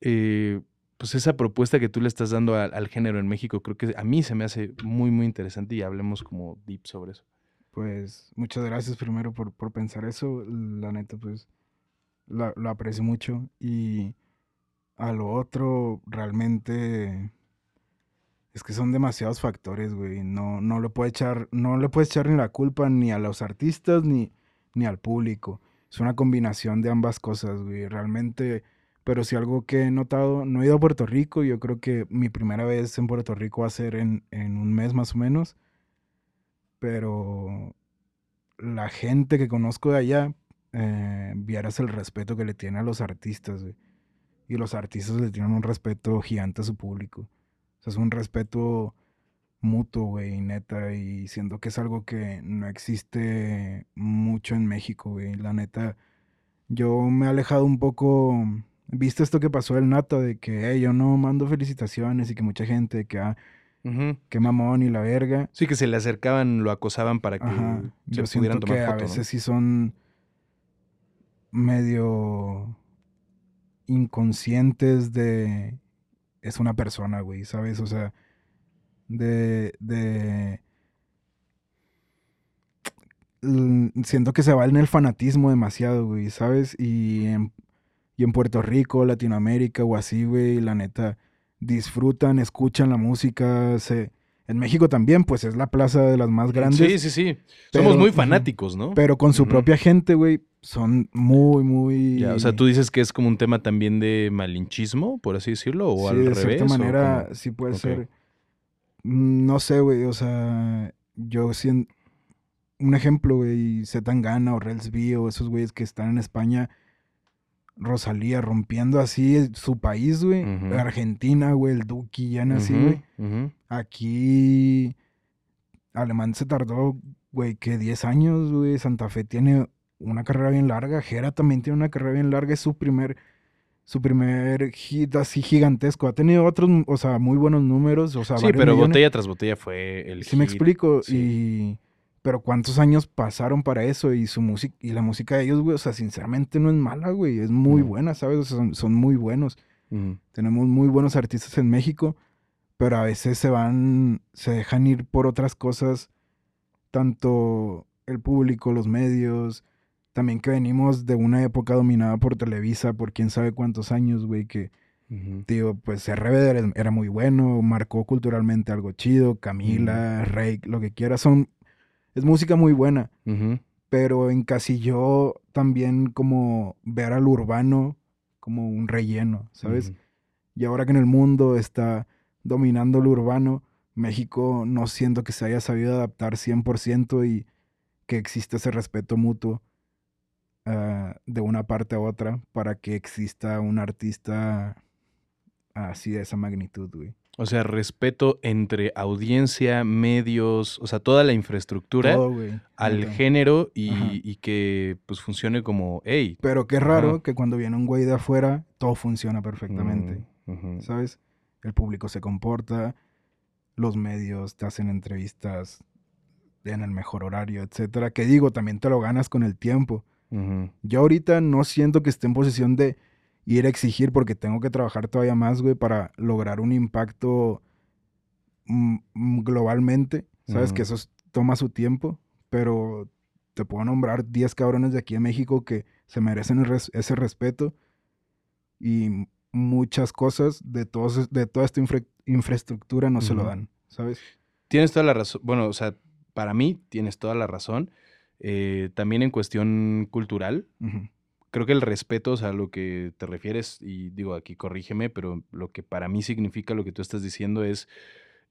pues esa propuesta que tú le estás dando al género en México, creo que a mí se me hace muy, muy interesante, y hablemos como deep sobre eso. Pues muchas gracias primero por pensar eso. La neta, pues lo aprecio mucho. Y a lo otro, realmente es que son demasiados factores, güey. No le puedes echar ni la culpa ni a los artistas ni al público. Es una combinación de ambas cosas, güey, realmente. Pero si algo que he notado, no he ido a Puerto Rico, yo creo que mi primera vez en Puerto Rico va a ser en un mes más o menos, pero la gente que conozco de allá, vieras el respeto que le tiene a los artistas, güey. Y los artistas le tienen un respeto gigante a su público. O sea, es un respeto mutuo, güey, neta. Y siento que es algo que no existe mucho en México, güey. La neta, yo me he alejado un poco. ¿Viste esto que pasó del Nato? De que yo no mando felicitaciones, y que mucha gente que qué mamón y la verga. Sí, que se le acercaban, lo acosaban para que yo se pudieran tomar fotos. A veces, ¿no? Sí son medio inconscientes de... Es una persona, güey, ¿sabes? O sea, siento que se va en el fanatismo demasiado, güey, ¿sabes? Y en Puerto Rico, Latinoamérica o así, güey, la neta, disfrutan, escuchan la música. En México también, pues es la plaza de las más grandes. Sí. Pero somos muy fanáticos, ¿no? Pero con su propia gente, güey, son muy, muy... Ya, o sea, ¿tú dices que es como un tema también de malinchismo, por así decirlo? ¿O sí, al revés? Sí, de cierta manera sí puede ser. No sé, güey, o sea, yo siento... Un ejemplo, güey, C. Tangana o Rels B, o esos güeyes que están en España, Rosalía, rompiendo así su país, güey. Argentina, güey, el Duki, ya así, güey. Aquí, Alemán se tardó, güey, que 10 años, güey. Santa Fe tiene una carrera bien larga. Jera también tiene una carrera bien larga. Es su primer hit así gigantesco. Ha tenido otros, o sea, muy buenos números. O sea, sí, pero millones. Botella tras botella fue el hit. Sí, me explico. Sí. Pero cuántos años pasaron para eso, y su música y la música de ellos, güey, o sea, sinceramente no es mala, güey, es muy buena, ¿sabes? O sea, son muy buenos. Tenemos muy buenos artistas en México, pero a veces se dejan ir por otras cosas, tanto el público, los medios, también que venimos de una época dominada por Televisa por quién sabe cuántos años, güey, que digo, pues RBD era muy bueno, marcó culturalmente algo chido, Camila, Rake, lo que quieras, es música muy buena, pero encasilló también como ver al urbano como un relleno, ¿sabes? Y ahora que en el mundo está dominando el urbano, México no siento que se haya sabido adaptar 100% y que exista ese respeto mutuo de una parte a otra para que exista un artista así de esa magnitud, güey. O sea, respeto entre audiencia, medios, o sea, toda la infraestructura, todo, güey, al género y que pues funcione como, hey. Pero qué raro que cuando viene un güey de afuera, todo funciona perfectamente, ¿sabes? El público se comporta, los medios te hacen entrevistas en el mejor horario, etcétera. Que digo, también te lo ganas con el tiempo. Uh-huh. Yo ahorita no siento que esté en posición de ir a exigir porque tengo que trabajar todavía más, güey, para lograr un impacto globalmente. Sabes, uh-huh, que eso toma su tiempo, pero te puedo nombrar 10 cabrones de aquí en México que se merecen ese respeto y muchas cosas de toda esta infraestructura no, uh-huh, se lo dan, ¿sabes? Tienes toda la razón. Bueno, o sea, para mí tienes toda la razón. También en cuestión cultural, uh-huh, creo que el respeto, o sea, lo que te refieres, y digo, aquí corrígeme, pero lo que para mí significa lo que tú estás diciendo es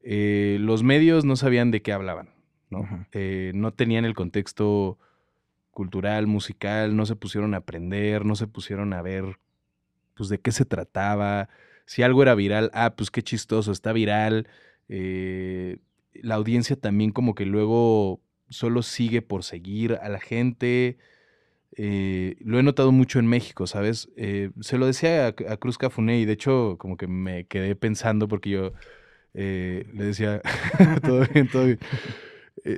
los medios no sabían de qué hablaban, ¿no? Uh-huh. No tenían el contexto cultural, musical, no se pusieron a aprender, no se pusieron a ver, pues, de qué se trataba. Si algo era viral, ah, pues qué chistoso, está viral. La audiencia también como que luego solo sigue por seguir a la gente. Lo he notado mucho en México, ¿sabes? Se lo decía a Cruz Cafuné y de hecho como que me quedé pensando porque yo le decía, todo bien, todo bien.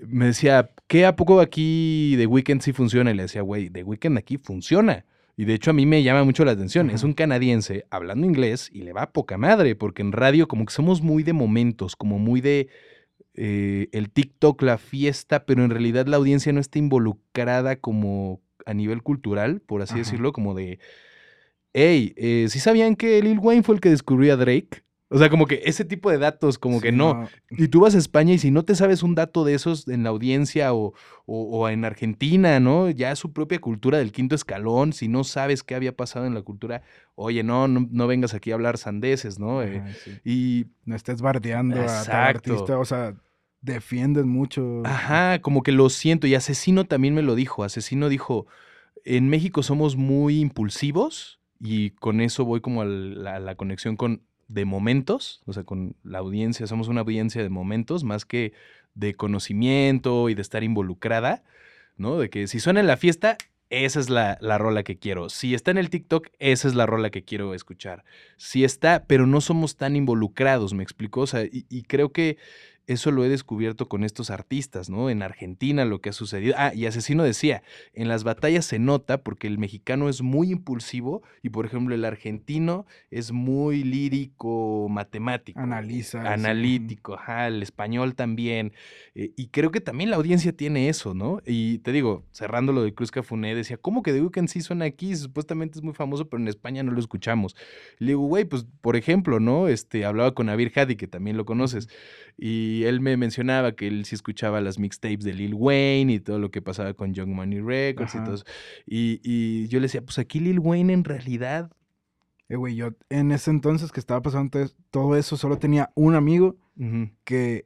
Me decía, ¿qué a poco aquí The Weeknd sí funciona? Y le decía, güey, The Weeknd aquí funciona. Y de hecho a mí me llama mucho la atención. Uh-huh. Es un canadiense hablando inglés y le va a poca madre porque en radio como que somos muy de momentos, como muy de el TikTok, la fiesta, pero en realidad la audiencia no está involucrada como a nivel cultural, por así, uh-huh, decirlo, como de, hey, ¿sí sabían que Lil Wayne fue el que descubrió a Drake? O sea, como que ese tipo de datos, como sí, que no. Y tú vas a España y si no te sabes un dato de esos en la audiencia o en Argentina, ¿no? Ya su propia cultura del quinto escalón, si no sabes qué había pasado en la cultura, oye, no vengas aquí a hablar sandeces, ¿no? Sí. Y no estés bardeando, exacto, a tu artista, o sea, defiendes mucho. Ajá, como que lo siento. Y Asesino también me lo dijo. Asesino dijo, en México somos muy impulsivos y con eso voy como a la conexión con de momentos, o sea, con la audiencia, somos una audiencia de momentos más que de conocimiento y de estar involucrada, ¿no? De que si suena en la fiesta, esa es la rola que quiero. Si está en el TikTok, esa es la rola que quiero escuchar. Si está, pero no somos tan involucrados, ¿me explico? O sea, y creo que eso lo he descubierto con estos artistas, ¿no? En Argentina lo que ha sucedido. Ah, y Asesino decía, en las batallas se nota porque el mexicano es muy impulsivo y, por ejemplo, el argentino es muy lírico, matemático. Analítico, ajá, el español también. Y creo que también la audiencia tiene eso, ¿no? Y te digo, cerrando lo de Cruz Cafuné, decía, ¿cómo que The Weeknd sí suena aquí? Supuestamente es muy famoso, pero en España no lo escuchamos. Le digo, güey, pues, por ejemplo, ¿no? Hablaba con Abir Hadi, que también lo conoces, y él me mencionaba que él sí escuchaba las mixtapes de Lil Wayne y todo lo que pasaba con Young Money Records, ajá, y todo eso. Y yo le decía, pues aquí Lil Wayne en realidad... güey, yo en ese entonces que estaba pasando todo eso, solo tenía un amigo, uh-huh, que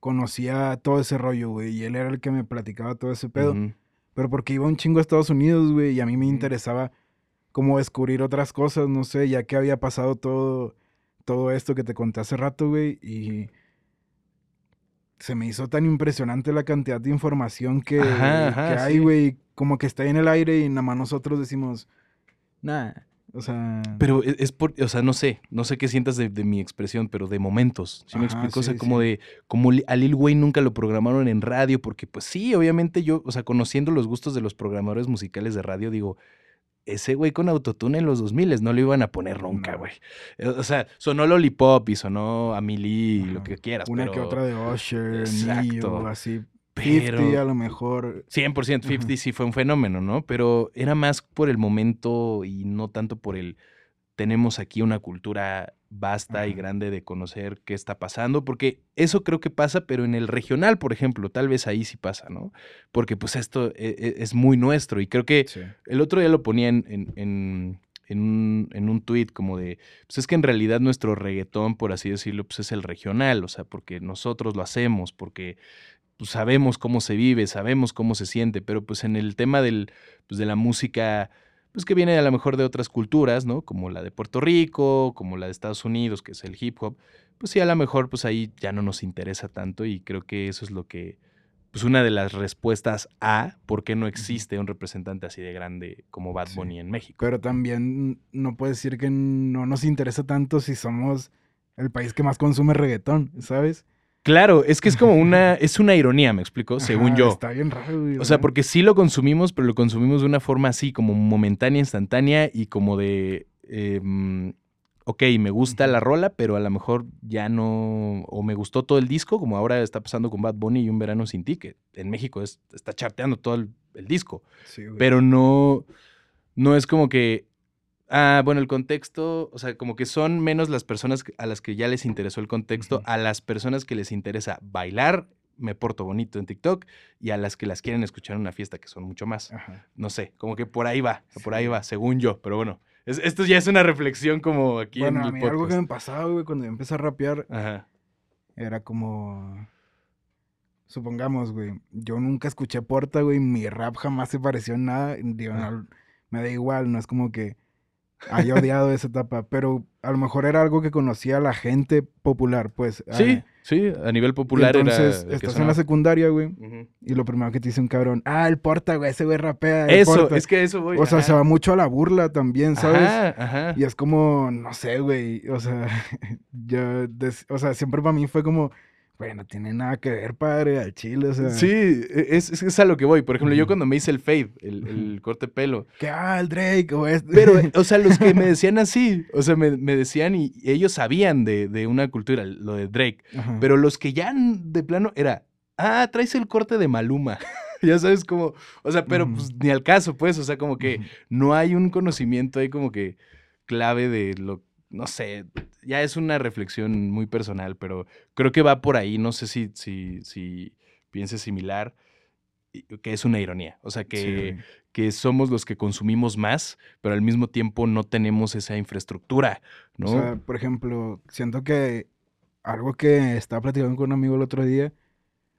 conocía todo ese rollo, güey. Y él era el que me platicaba todo ese pedo. Uh-huh. Pero porque iba un chingo a Estados Unidos, güey, y a mí me interesaba como descubrir otras cosas, no sé, ya que había pasado todo esto que te conté hace rato, güey, y... se me hizo tan impresionante la cantidad de información que hay, güey. Sí. Como que está ahí en el aire y nada más nosotros decimos, nada, o sea... Pero es por, o sea, no sé qué sientas de mi expresión, pero de momentos, ¿sí me explico? Sí, o sea, como a Lil Wayne nunca lo programaron en radio, porque pues sí, obviamente yo, o sea, conociendo los gustos de los programadores musicales de radio, digo... Ese güey con autotune en los 2000 no lo iban a poner nunca, güey. No. O sea, sonó Lollipop y sonó Amelie, no, lo que quieras. Una pero... que otra de Usher, exacto, Neo, así. Pero... 50 a lo mejor. 100%, 50, uh-huh, sí fue un fenómeno, ¿no? Pero era más por el momento y no tanto por el... Tenemos aquí una cultura vasta, uh-huh, y grande de conocer qué está pasando, porque eso creo que pasa, pero en el regional, por ejemplo, tal vez ahí sí pasa, ¿no? Porque pues esto es muy nuestro y creo que sí. El otro día lo ponía en un tuit como de, pues es que en realidad nuestro reggaetón, por así decirlo, pues es el regional, o sea, porque nosotros lo hacemos, porque... Pues sabemos cómo se vive, sabemos cómo se siente, pero pues en el tema de la música... Pues que viene a lo mejor de otras culturas, ¿no? Como la de Puerto Rico, como la de Estados Unidos, que es el hip hop. Pues sí, a lo mejor pues ahí ya no nos interesa tanto y creo que eso es lo que... Pues una de las respuestas a por qué no existe un representante así de grande como Bad Bunny, sí, en México. Pero también no puedes decir que no nos interesa tanto si somos el país que más consume reggaetón, ¿sabes? Claro, es que es como una... Es una ironía, ¿me explico? Según yo. Está bien raro, güey. O sea, porque sí lo consumimos, pero lo consumimos de una forma así, como momentánea, instantánea y como de... ok, me gusta la rola, pero a lo mejor ya no... O me gustó todo el disco, como ahora está pasando con Bad Bunny y Un Verano Sin Ti, que en México está charteando todo el disco. Sí, güey. Pero no es como que... Ah, bueno, el contexto... O sea, como que son menos las personas a las que ya les interesó el contexto, a las personas que les interesa bailar, me porto bonito en TikTok, y a las que las quieren escuchar en una fiesta, que son mucho más. Ajá. No sé, como que por ahí va, sí. Por ahí va, según yo, pero bueno. Esto ya es una reflexión como aquí en el podcast. Bueno, a mí algo que me pasaba, güey, cuando empecé a rapear, ajá, era como... Supongamos, güey, yo nunca escuché Porta, güey, mi rap jamás se pareció en nada. Digo, no, me da igual, no es como que haya odiado esa etapa, pero a lo mejor era algo que conocía la gente popular, pues. Sí, sí, a nivel popular entonces, era... Entonces, estás en la secundaria, güey, y lo primero que te dice un cabrón, el Porta, güey, ese güey rapea, eso, Porta. Es que eso, güey. O sea, se va mucho a la burla también, ¿sabes? Ajá. Y es como, no sé, güey, o sea, siempre para mí fue como... Güey, no tiene nada que ver, padre, al chile, o sea... Sí, es a lo que voy. Por ejemplo, yo cuando me hice el fade, el corte de pelo... Que, el Drake o este... Pero, o sea, los que me decían así, o sea, me decían y ellos sabían de una cultura, lo de Drake. Ajá. Pero los que ya de plano era... traes el corte de Maluma. Ya sabes, como... O sea, pero pues ni al caso, pues. O sea, como que no hay un conocimiento ahí como que clave de lo que... No sé, ya es una reflexión muy personal, pero creo que va por ahí. No sé si pienses similar, que es una ironía. O sea, que somos los que consumimos más, pero al mismo tiempo no tenemos esa infraestructura, ¿no? O sea, por ejemplo, siento que algo que estaba platicando con un amigo el otro día,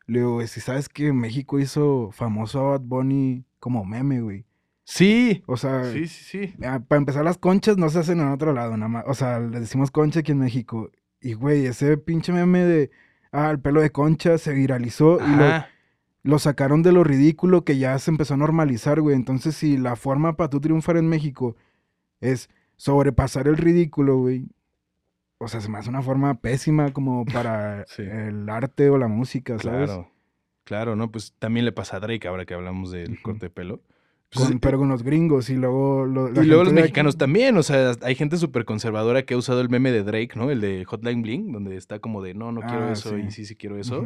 le digo, si sabes que México hizo famoso a Bad Bunny como meme, güey. Sí, o sea, sí. Para empezar, las conchas no se hacen en otro lado, nada más. O sea, les decimos concha aquí en México. Y, güey, ese pinche meme de, el pelo de concha se viralizó y lo sacaron de lo ridículo que ya se empezó a normalizar, güey. Entonces, si la forma para tú triunfar en México es sobrepasar el ridículo, güey, o sea, se me hace una forma pésima como para el arte o la música, ¿sabes? Claro, ¿no? Pues también le pasa a Drake ahora que hablamos del corte de pelo. Pero con los gringos y luego... los mexicanos también, o sea, hay gente súper conservadora que ha usado el meme de Drake, ¿no? El de Hotline Bling, donde está como de no quiero eso y sí quiero eso.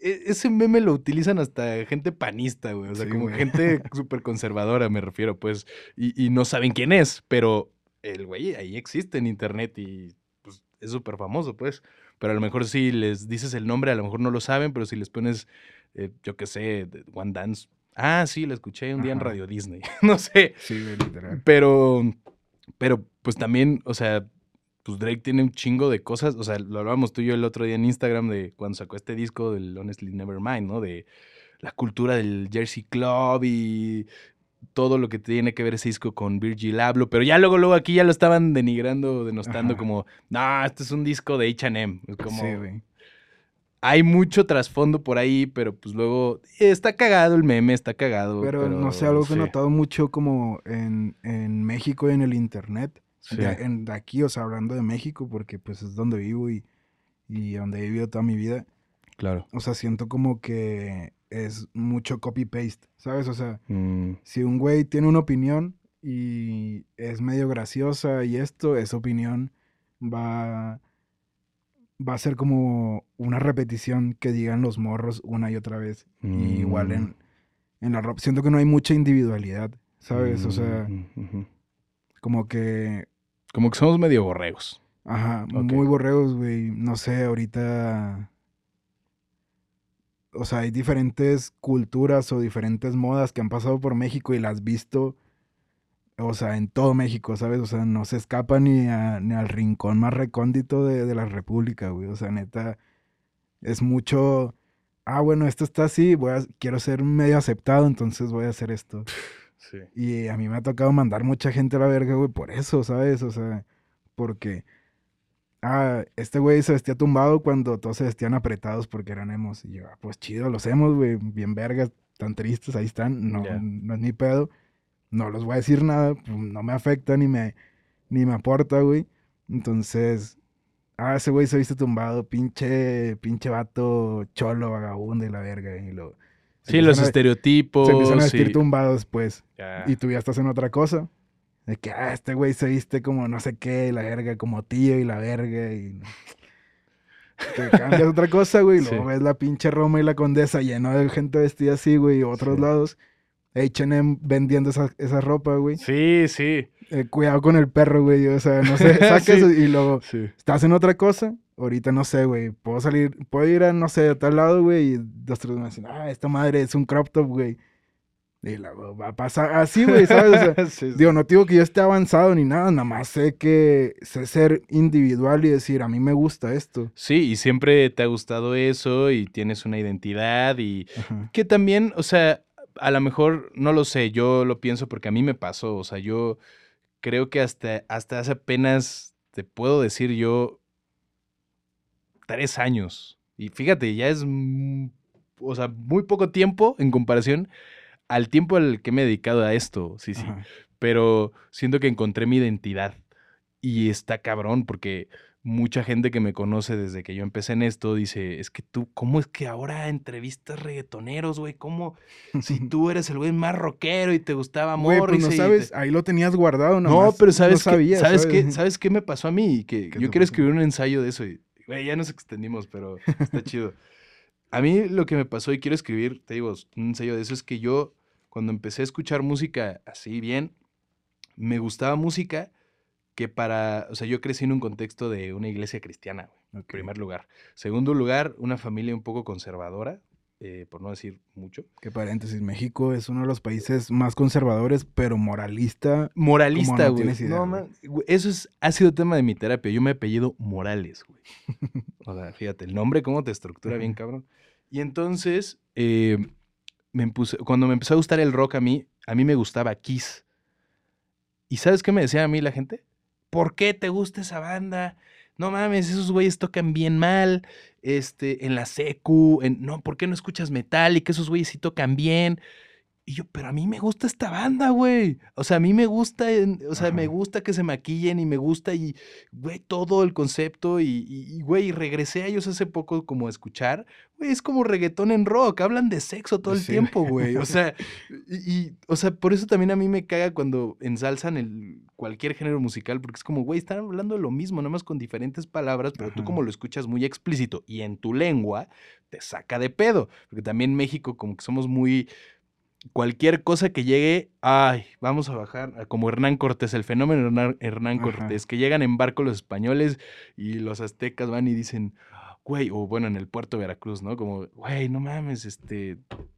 Ese meme lo utilizan hasta gente panista, güey, o sea, como gente súper conservadora me refiero, pues, y no saben quién es, pero el güey ahí existe en internet y pues, es súper famoso, pues. Pero a lo mejor si les dices el nombre, a lo mejor no lo saben, pero si les pones, yo qué sé, One Dance... sí, la escuché un día en Radio Disney. No sé. Sí, literal. Pero, pues también, o sea, pues Drake tiene un chingo de cosas. O sea, lo hablábamos tú y yo el otro día en Instagram de cuando sacó este disco del Honestly Nevermind, ¿no? De la cultura del Jersey Club y todo lo que tiene que ver ese disco con Virgil Abloh. Pero ya luego aquí ya lo estaban denigrando, denostando como, no, este es un disco de H&M. Es como... Sí, güey. Hay mucho trasfondo por ahí, pero pues luego está cagado el meme, está cagado. Pero no sé, algo que he notado mucho como en México y en el internet. Sí. De aquí, o sea, hablando de México, porque pues es donde vivo y donde he vivido toda mi vida. Claro. O sea, siento como que es mucho copy-paste, ¿sabes? O sea, si un güey tiene una opinión y es medio graciosa y esa opinión va a ser como una repetición que digan los morros una y otra vez. Y igual en la ropa. Siento que no hay mucha individualidad, ¿sabes? O sea, como que... Como que somos medio borregos. Ajá, okay. Muy borregos, güey. No sé, ahorita... O sea, hay diferentes culturas o diferentes modas que han pasado por México y las visto... O sea, en todo México, ¿sabes? O sea, no se escapa ni al rincón más recóndito de la República, güey. O sea, neta, es mucho... bueno, esto está así, quiero ser medio aceptado, entonces voy a hacer esto. Sí. Y a mí me ha tocado mandar mucha gente a la verga, güey, por eso, ¿sabes? O sea, porque... este güey se vestía tumbado cuando todos se vestían apretados porque eran emos. Y yo, pues chido, los emos, güey, bien vergas, tan tristes, ahí están. No, no es mi pedo. No los voy a decir nada, no me afecta ni me aporta, güey. Entonces, Ah, ese güey se viste tumbado, pinche vato cholo, vagabundo y la verga. Y lo, sí, los estereotipos. Se empiezan a vestir tumbados, pues. Yeah. Y tú ya estás en otra cosa. De que, este güey se viste como no sé qué, y la verga, como tío, y la verga, y... Te cambias otra cosa, güey, luego ves la pinche Roma y la Condesa lleno de gente vestida así, güey, y otros lados. H&M vendiendo esa ropa, güey. Sí, sí. Cuidado con el perro, güey, o sea, no sé, sacas y luego estás en otra cosa. Ahorita no sé, güey, puedo ir a, no sé, a tal lado, güey, y los tres me dicen, esta madre es un crop top, güey. Y la va a pasar así, güey, ¿sabes? O sea, digo, no digo que yo esté avanzado ni nada, nada más sé que sé ser individual y decir, a mí me gusta esto. Sí, y siempre te ha gustado eso y tienes una identidad y... Ajá. Que también, o sea, a lo mejor, no lo sé, yo lo pienso porque a mí me pasó, o sea, yo creo que hasta hace apenas, te puedo decir yo, 3 años. Y fíjate, ya es, o sea, muy poco tiempo en comparación... al tiempo al que me he dedicado a esto, sí. Ajá. Pero siento que encontré mi identidad y está cabrón porque mucha gente que me conoce desde que yo empecé en esto dice, es que tú, ¿cómo es que ahora entrevistas reggaetoneros, güey? ¿Cómo? Si tú eres el güey más rockero y te gustaba Morrissey. Güey, pues no sabes, ahí lo tenías guardado nomás. No, pero ¿sabes qué me pasó a mí? Que yo quiero escribir un ensayo de eso y, güey, ya nos extendimos, pero está chido. A mí lo que me pasó y quiero escribir, te digo, un ensayo de eso es que yo... Cuando empecé a escuchar música así bien, me gustaba música que para... O sea, yo crecí en un contexto de una iglesia cristiana, güey, en primer lugar. Segundo lugar, una familia un poco conservadora, por no decir mucho. Qué paréntesis, México es uno de los países más conservadores, pero moralista. Moralista, güey. No, idea, no, man, güey. Eso ha sido tema de mi terapia. Yo me apellido Morales, güey. O sea, fíjate, el nombre cómo te estructura bien, cabrón. Y entonces... Cuando me empezó a gustar el rock a mí me gustaba Kiss. ¿Y sabes qué me decía a mí la gente? ¿Por qué te gusta esa banda? No mames, esos güeyes tocan bien mal, en la secu, no, ¿por qué no escuchas metal? Y que esos güeyes sí tocan bien. Y yo, pero a mí me gusta esta banda, güey. O sea, a mí me gusta, o sea, me gusta que se maquillen y me gusta y, güey, todo el concepto y güey, regresé a ellos hace poco como a escuchar. Güey, es como reggaetón en rock, hablan de sexo todo el tiempo, güey. O sea, o sea, por eso también a mí me caga cuando ensalzan cualquier género musical, porque es como, güey, están hablando de lo mismo, nada más con diferentes palabras, pero tú como lo escuchas muy explícito y en tu lengua te saca de pedo. Porque también México como que somos muy... Cualquier cosa que llegue, vamos a bajar, como Hernán Cortés, el fenómeno Hernán Cortés, que llegan en barco los españoles y los aztecas van y dicen, güey, o bueno, en el puerto de Veracruz, ¿no? Como, güey, no mames, esto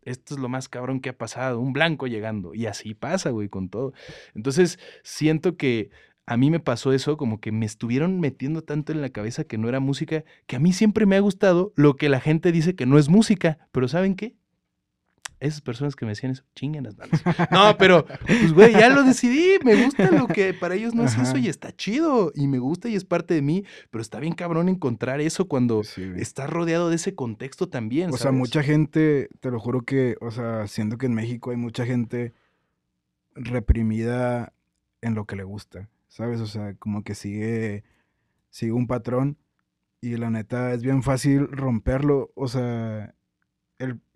es lo más cabrón que ha pasado, un blanco llegando, y así pasa, güey, con todo. Entonces, siento que a mí me pasó eso, como que me estuvieron metiendo tanto en la cabeza que no era música, que a mí siempre me ha gustado lo que la gente dice que no es música, pero ¿saben qué? Esas personas que me decían eso, chinguen las manos. No, pero, pues, güey, ya lo decidí. Me gusta lo que para ellos no es eso y está chido. Y me gusta y es parte de mí. Pero está bien cabrón encontrar eso cuando estás rodeado de ese contexto también, ¿sabes? O sea, mucha gente, te lo juro que, o sea, siento que en México hay mucha gente reprimida en lo que le gusta, ¿sabes? O sea, como que sigue un patrón y la neta es bien fácil romperlo. O sea...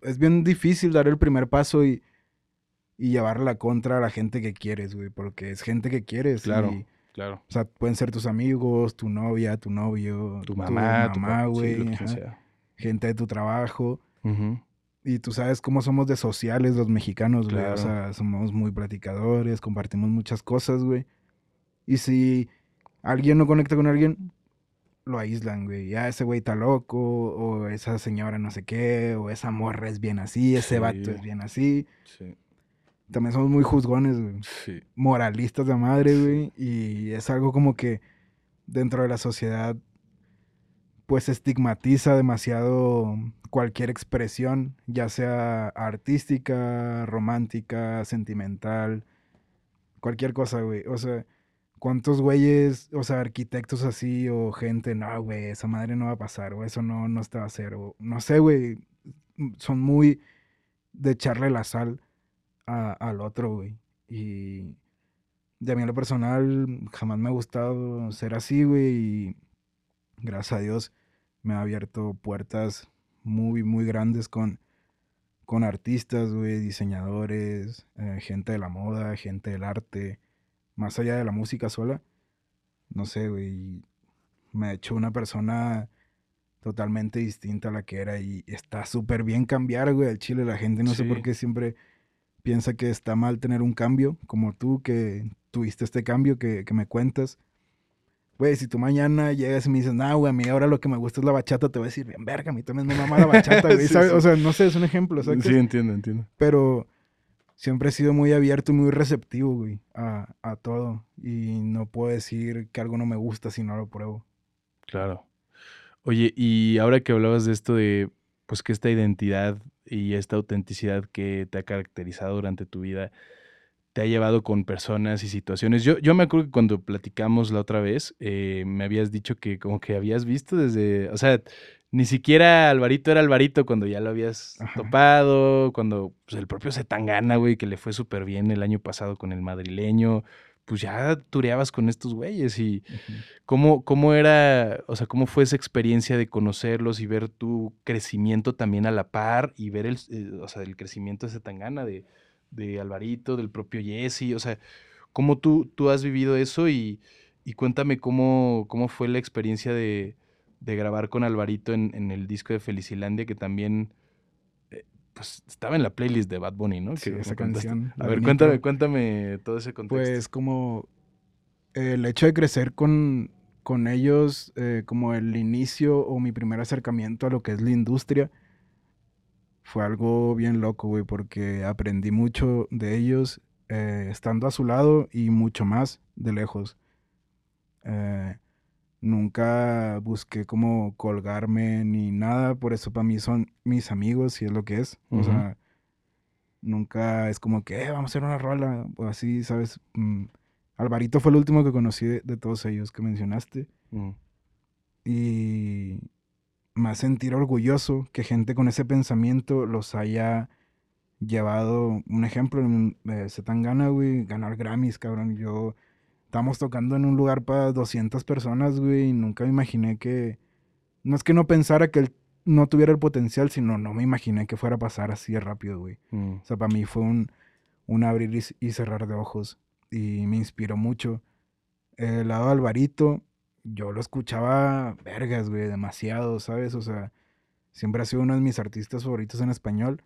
es bien difícil dar el primer paso y llevar la contra a la gente que quieres, güey, porque es gente que quieres. Claro, claro. O sea, pueden ser tus amigos, tu novia, tu novio, tu mamá, güey, gente de tu trabajo. Uh-huh. Y tú sabes cómo somos de sociales los mexicanos, güey. Claro. O sea, somos muy platicadores, compartimos muchas cosas, güey. Y si alguien no conecta con alguien... lo aíslan, güey. Ya ese güey está loco, o esa señora no sé qué, o esa morra es bien así, ese vato es bien así. Sí. También somos muy juzgones, güey. Sí. Moralistas de madre, güey. Y es algo como que dentro de la sociedad pues estigmatiza demasiado cualquier expresión, ya sea artística, romántica, sentimental, cualquier cosa, güey. O sea... ¿Cuántos güeyes, o sea, arquitectos así o gente, no, güey, esa madre no va a pasar o eso no está a hacer? O, no sé, güey, son muy de echarle la sal al otro, güey. Y de a mí en lo personal jamás me ha gustado ser así, güey. gracias a Dios, me ha abierto puertas muy, muy grandes con artistas, güey, diseñadores, gente de la moda, gente del arte, más allá de la música sola. No sé, güey, me ha hecho una persona totalmente distinta a la que era y está súper bien cambiar, güey, al chile. La gente no sé por qué siempre piensa que está mal tener un cambio, como tú, que tuviste este cambio que me cuentas. Güey, si tú mañana llegas y me dices, nah, güey, a mí ahora lo que me gusta es la bachata, te voy a decir, bien, verga, a mí también me mama la bachata, güey, ¿sabes? Sí. O sea, no sé, es un ejemplo, ¿sabes? Sí, entiendo. Pero siempre he sido muy abierto y muy receptivo, güey, a todo. Y no puedo decir que algo no me gusta si no lo pruebo. Claro. Oye, y ahora que hablabas de esto de, pues, que esta identidad y esta autenticidad que te ha caracterizado durante tu vida te ha llevado con personas y situaciones. Yo me acuerdo que cuando platicamos la otra vez, me habías dicho que como que habías visto desde... O sea, ni siquiera Alvarito era Alvarito cuando ya lo habías topado, cuando pues, el propio C. Tangana, güey, que le fue súper bien el año pasado con el madrileño, pues ya tureabas con estos güeyes. Y ¿cómo era, o sea, cómo fue esa experiencia de conocerlos y ver tu crecimiento también a la par y ver el crecimiento de C. Tangana, de Alvarito, del propio Jesse? O sea, ¿cómo tú has vivido eso? Y cuéntame cómo fue la experiencia de grabar con Alvarito en el disco de Felicilandia, que también pues, estaba en la playlist de Bad Bunny, ¿no? Sí, esa canción. A ver, cuéntame todo ese contexto. Pues como el hecho de crecer con ellos, como el inicio o mi primer acercamiento a lo que es la industria, fue algo bien loco, güey, porque aprendí mucho de ellos estando a su lado y mucho más de lejos. Nunca busqué como colgarme ni nada, por eso para mí son mis amigos y es lo que es. O sea, nunca es como que vamos a hacer una rola o así, ¿sabes? Alvarito fue el último que conocí de todos ellos que mencionaste. Y me hace sentir orgulloso que gente con ese pensamiento los haya llevado. Un ejemplo, C. Tangana, güey, ganar Grammys, cabrón. Estábamos tocando en un lugar para 200 personas, güey, y nunca me imaginé que... No es que no pensara que él no tuviera el potencial, sino no me imaginé que fuera a pasar así de rápido, güey. O sea, para mí fue un abrir y cerrar de ojos. Y me inspiró mucho. El lado de Alvarito... Yo lo escuchaba, vergas, güey, demasiado, ¿sabes? O sea, siempre ha sido uno de mis artistas favoritos en español.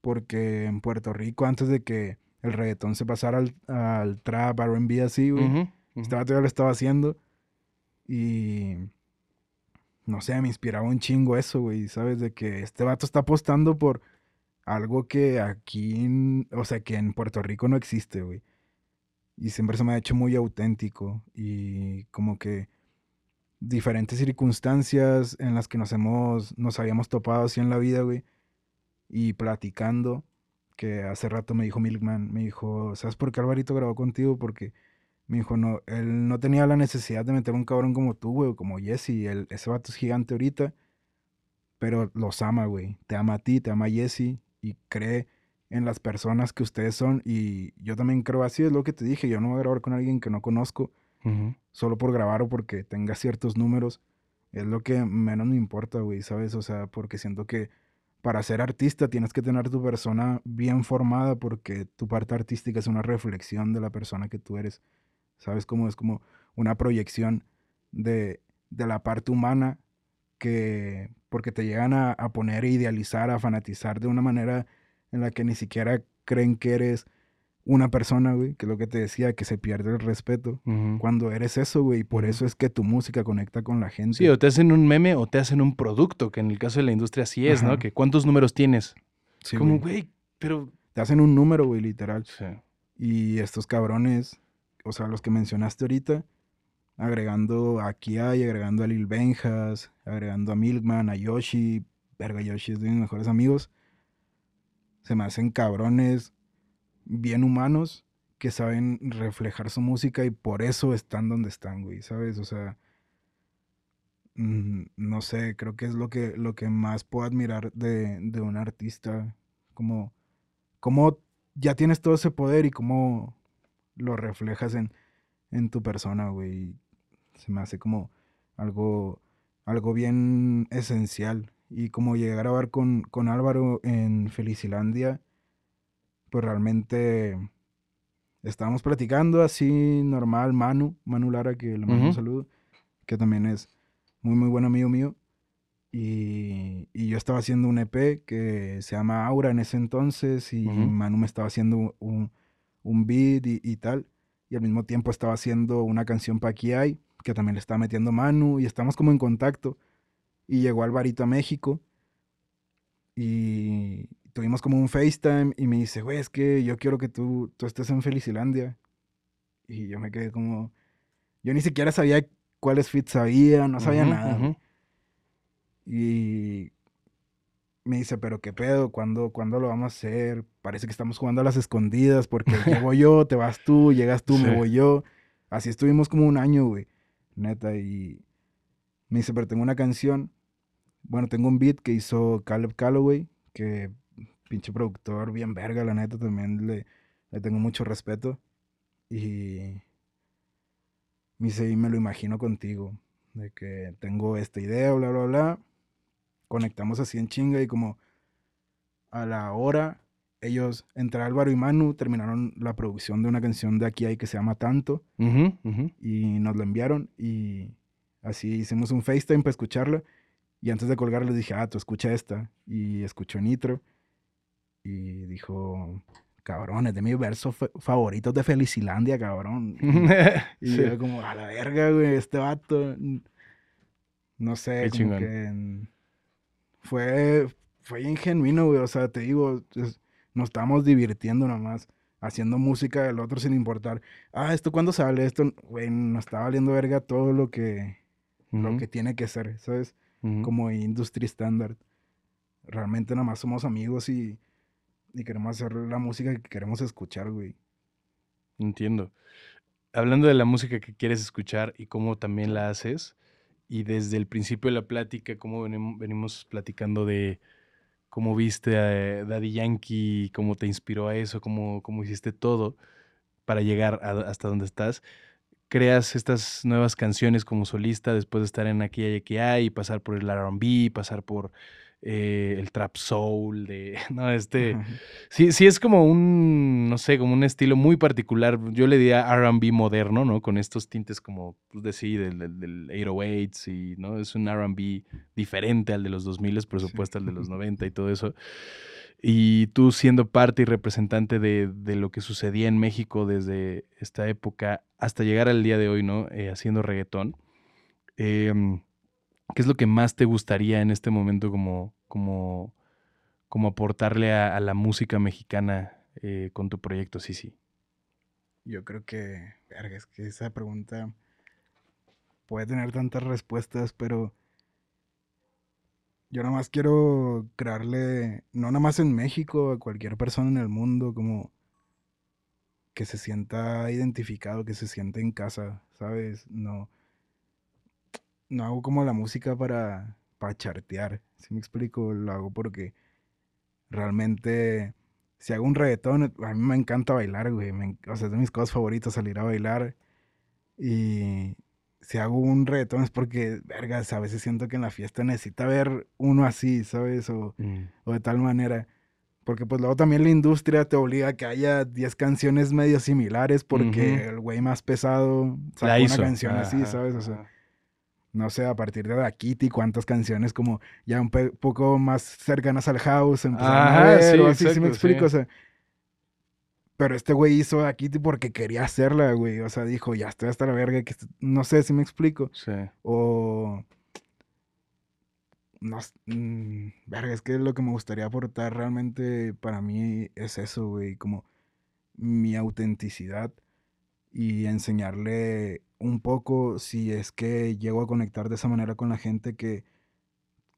Porque en Puerto Rico, antes de que el reggaetón se pasara al trap, R&B, así, güey, todavía lo estaba haciendo. Y, no sé, me inspiraba un chingo eso, güey, ¿sabes? De que este vato está apostando por algo que que en Puerto Rico no existe, güey. Y siempre se me ha hecho muy auténtico y como que diferentes circunstancias en las que nos habíamos topado así en la vida, güey. Y platicando, que hace rato me dijo Milkman, me dijo, ¿sabes por qué Alvarito grabó contigo? Porque me dijo, no, él no tenía la necesidad de meter un cabrón como tú, güey, o como Jesse. Ese vato es gigante ahorita, pero los ama, güey. Te ama a ti, te ama a Jesse y cree en las personas que ustedes son, y yo también creo, así es lo que te dije, yo no voy a grabar con alguien que no conozco, solo por grabar o porque tenga ciertos números, es lo que menos me importa, güey, ¿sabes? O sea, porque siento que para ser artista tienes que tener tu persona bien formada, porque tu parte artística es una reflexión de la persona que tú eres, ¿sabes? Como es como una proyección de la parte humana, que porque te llegan a poner, a idealizar, a fanatizar de una manera en la que ni siquiera creen que eres una persona, güey, que es lo que te decía, que se pierde el respeto cuando eres eso, güey, y por eso es que tu música conecta con la gente. Sí, o te hacen un meme o te hacen un producto, que en el caso de la industria sí es, ¿no? Que ¿cuántos números tienes? Sí, como, güey, pero... Te hacen un número, güey, literal. Sí. Y estos cabrones, o sea, los que mencionaste ahorita, agregando a Aquí Hay, agregando a Lil Benjas, agregando a Milkman, a Yoshi, verga, Yoshi es de mis mejores amigos, se me hacen cabrones bien humanos que saben reflejar su música y por eso están donde están, güey, ¿sabes? O sea, no sé, creo que es lo que más puedo admirar de un artista. Como ya tienes todo ese poder y cómo lo reflejas en tu persona, güey. Se me hace como algo algo bien esencial. Y como llegué a grabar con Álvaro en Felicilandia, pues realmente estábamos platicando así normal. Manu Lara, que le mando un saludo, que también es muy, muy buen amigo mío. Y yo estaba haciendo un EP que se llama Aura en ese entonces, y Manu me estaba haciendo un beat y tal. Y al mismo tiempo estaba haciendo una canción para Aquí Hay, que también le estaba metiendo Manu, y estamos como en contacto. Y llegó Alvarito a México y tuvimos como un FaceTime y me dice, güey, es que yo quiero que tú estés en Felicilandia. Y yo me quedé como... Yo ni siquiera sabía cuáles feats había, no sabía nada. Y me dice, pero qué pedo, ¿cuándo lo vamos a hacer? Parece que estamos jugando a las escondidas porque llego yo, te vas tú, llegas tú, me voy yo. Así estuvimos como un año, güey, neta. Y me dice, pero tengo una canción, bueno, tengo un beat que hizo Caleb Calloway, que pinche productor, bien verga, la neta, también le tengo mucho respeto. Y me dice, y me lo imagino contigo, de que tengo esta idea, bla, bla, bla. Conectamos así en chinga y como a la hora, ellos, entre Álvaro y Manu, terminaron la producción de una canción de Aquí Hay que se llama Tanto. Y nos la enviaron y así hicimos un FaceTime para escucharla. Y antes de colgar les dije, tú escucha esta. Y escuchó Nitro y dijo, cabrón, es de mis versos favoritos de Felicilandia, cabrón. Y yo como, a la verga, güey, este vato. No sé, como que fue ingenuino, güey. O sea, te digo, nos estábamos divirtiendo nomás, haciendo música del otro sin importar. ¿Esto cuándo sale? Esto, güey, nos está valiendo verga todo lo que tiene que ser, ¿sabes? Como industry standard. Realmente nomás somos amigos y queremos hacer la música que queremos escuchar, güey. Entiendo. Hablando de la música que quieres escuchar y cómo también la haces, y desde el principio de la plática, cómo venimos platicando de cómo viste a Daddy Yankee, cómo te inspiró a eso, cómo hiciste todo para llegar hasta donde estás. Creas estas nuevas canciones como solista después de estar en Aquí Hay, Aquí Hay, pasar por el R&B, pasar por... el Trap Soul, sí es como un, no sé, como un estilo muy particular. Yo le diría R&B moderno, ¿no? Con estos tintes como, pues del 808s y, ¿no? Es un R&B diferente al de los 2000, por supuesto, al de los 90 y todo eso. Y tú siendo parte y representante de lo que sucedía en México desde esta época hasta llegar al día de hoy, ¿no? Haciendo reggaetón. ¿Qué es lo que más te gustaría en este momento como aportarle a la música mexicana con tu proyecto, Zizzi? Yo creo que, verga, es que esa pregunta puede tener tantas respuestas, pero yo nada más quiero crearle, no nada más en México, a cualquier persona en el mundo, como que se sienta identificado, que se sienta en casa, ¿sabes? No hago como la música para chartear, ¿sí me explico? Lo hago porque realmente, si hago un reggaetón, a mí me encanta bailar, güey. O sea, es de mis cosas favoritas salir a bailar. Y si hago un reggaetón es porque, vergas, a veces siento que en la fiesta necesita ver uno así, ¿sabes? O de tal manera. Porque pues luego también la industria te obliga a que haya 10 canciones medio similares porque el güey más pesado saca una canción así, ¿sabes? O sea... No sé, a partir de Da Kitty, cuántas canciones como ya un poco más cercanas al house empezaron a ver, sí, o así, exacto, ¿sí me explico? Sí. O sea, pero este güey hizo Da Kitty porque quería hacerla, güey. O sea, dijo, ya estoy hasta la verga, que no sé, ¿sí me explico? Sí. O... No, verga, es que lo que me gustaría aportar realmente para mí es eso, güey. Como mi autenticidad y enseñarle... un poco, si es que llego a conectar de esa manera con la gente, que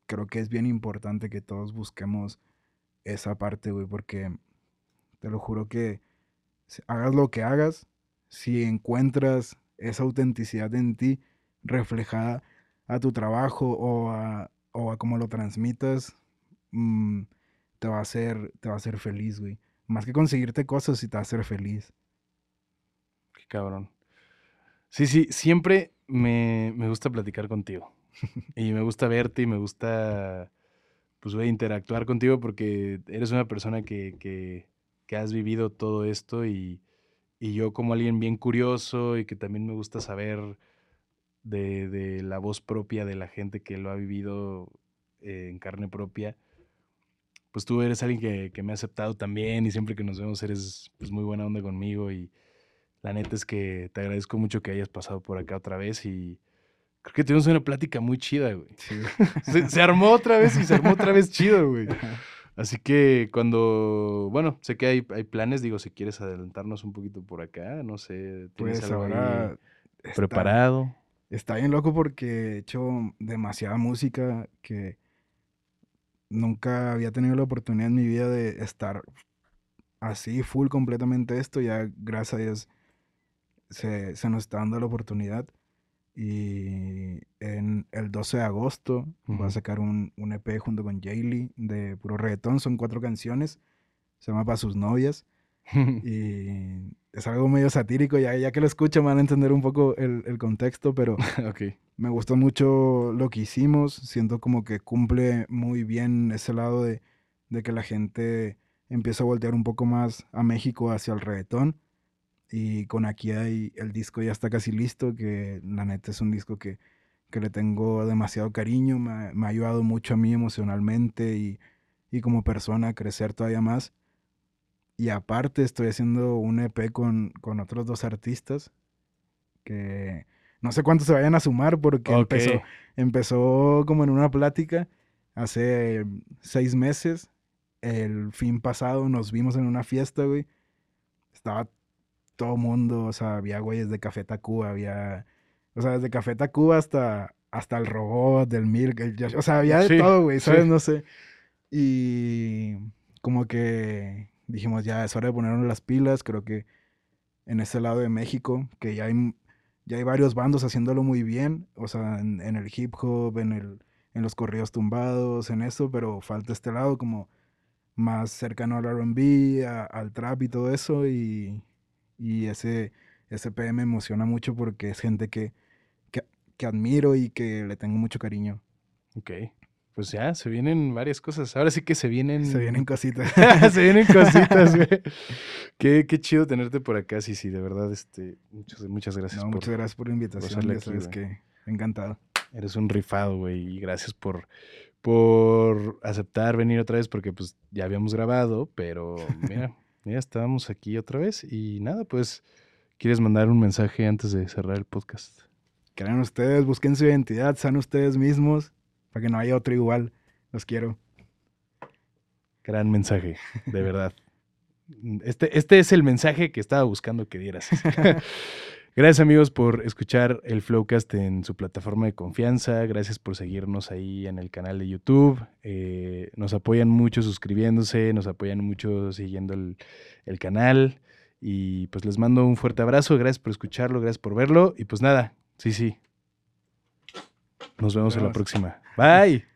creo que es bien importante que todos busquemos esa parte, güey, porque te lo juro que hagas lo que hagas, si encuentras esa autenticidad en ti reflejada a tu trabajo o a cómo lo transmitas, te va a hacer feliz, güey. Más que conseguirte cosas, sí te va a hacer feliz. Qué cabrón. Sí, siempre me gusta platicar contigo. Y me gusta verte y me gusta, pues, güey, interactuar contigo porque eres una persona que has vivido todo esto y yo como alguien bien curioso y que también me gusta saber de la voz propia de la gente que lo ha vivido en carne propia, pues tú eres alguien que me ha aceptado también y siempre que nos vemos eres, pues, muy buena onda conmigo y la neta es que te agradezco mucho que hayas pasado por acá otra vez y creo que tuvimos una plática muy chida, güey. Sí. Se armó otra vez y se armó otra vez chido, güey. Así que cuando... Bueno, sé que hay planes. Digo, si quieres adelantarnos un poquito por acá, no sé. ¿Tienes pues algo ahora está, preparado? Está bien loco porque he hecho demasiada música que nunca había tenido la oportunidad en mi vida de estar así, full, completamente esto. Ya, gracias a Dios, se nos está dando la oportunidad. Y en el 12 de agosto va a sacar un EP junto con Jaylee de puro reggaetón. Son 4 canciones. Se llama Para sus novias. Y es algo medio satírico. Ya que lo escucho me van a entender un poco el contexto, pero okay. Me gustó mucho lo que hicimos. Siento como que cumple muy bien ese lado de que la gente empieza a voltear un poco más a México hacia el reggaetón. Y con Aquí Hay, el disco ya está casi listo, que la neta es un disco que le tengo demasiado cariño, me ha ayudado mucho a mí emocionalmente y como persona a crecer todavía más. Y aparte estoy haciendo un EP con otros 2 artistas, que no sé cuántos se vayan a sumar porque okay. empezó como en una plática hace 6 meses, el fin pasado nos vimos en una fiesta, güey, estaba todo mundo, o sea, había güeyes de Café Tacuba, había... O sea, desde Café Tacuba hasta el robot, del Milk, el Yoshi, o sea, había de sí, todo, güey, ¿sabes? Sí. No sé. Y como que dijimos, ya, es hora de ponernos las pilas. Creo que en ese lado de México, que ya hay varios bandos haciéndolo muy bien, o sea, en el hip hop, en los corridos tumbados, en eso, pero falta este lado como más cercano al R&B, al trap y todo eso, y ese EP me emociona mucho porque es gente que admiro y que le tengo mucho cariño. Ok, pues ya, se vienen varias cosas. Ahora sí que se vienen... Se vienen cositas. Se vienen cositas, güey. Qué chido tenerte por acá, sí, de verdad. Muchas gracias. No, muchas gracias por la invitación. Ya sabes que encantado. Eres un rifado, güey, y gracias por aceptar venir otra vez porque pues ya habíamos grabado, pero mira... Ya estábamos aquí otra vez y nada, pues, ¿quieres mandar un mensaje antes de cerrar el podcast? Crean ustedes, busquen su identidad, sean ustedes mismos, para que no haya otro igual. Los quiero. Gran mensaje, de verdad. Este es el mensaje que estaba buscando que dieras. Gracias, amigos, por escuchar el Flowcast en su plataforma de confianza. Gracias por seguirnos ahí en el canal de YouTube. Nos apoyan mucho suscribiéndose, nos apoyan mucho siguiendo el canal. Y pues les mando un fuerte abrazo. Gracias por escucharlo, gracias por verlo. Y pues nada, sí. Nos vemos en la próxima. Bye.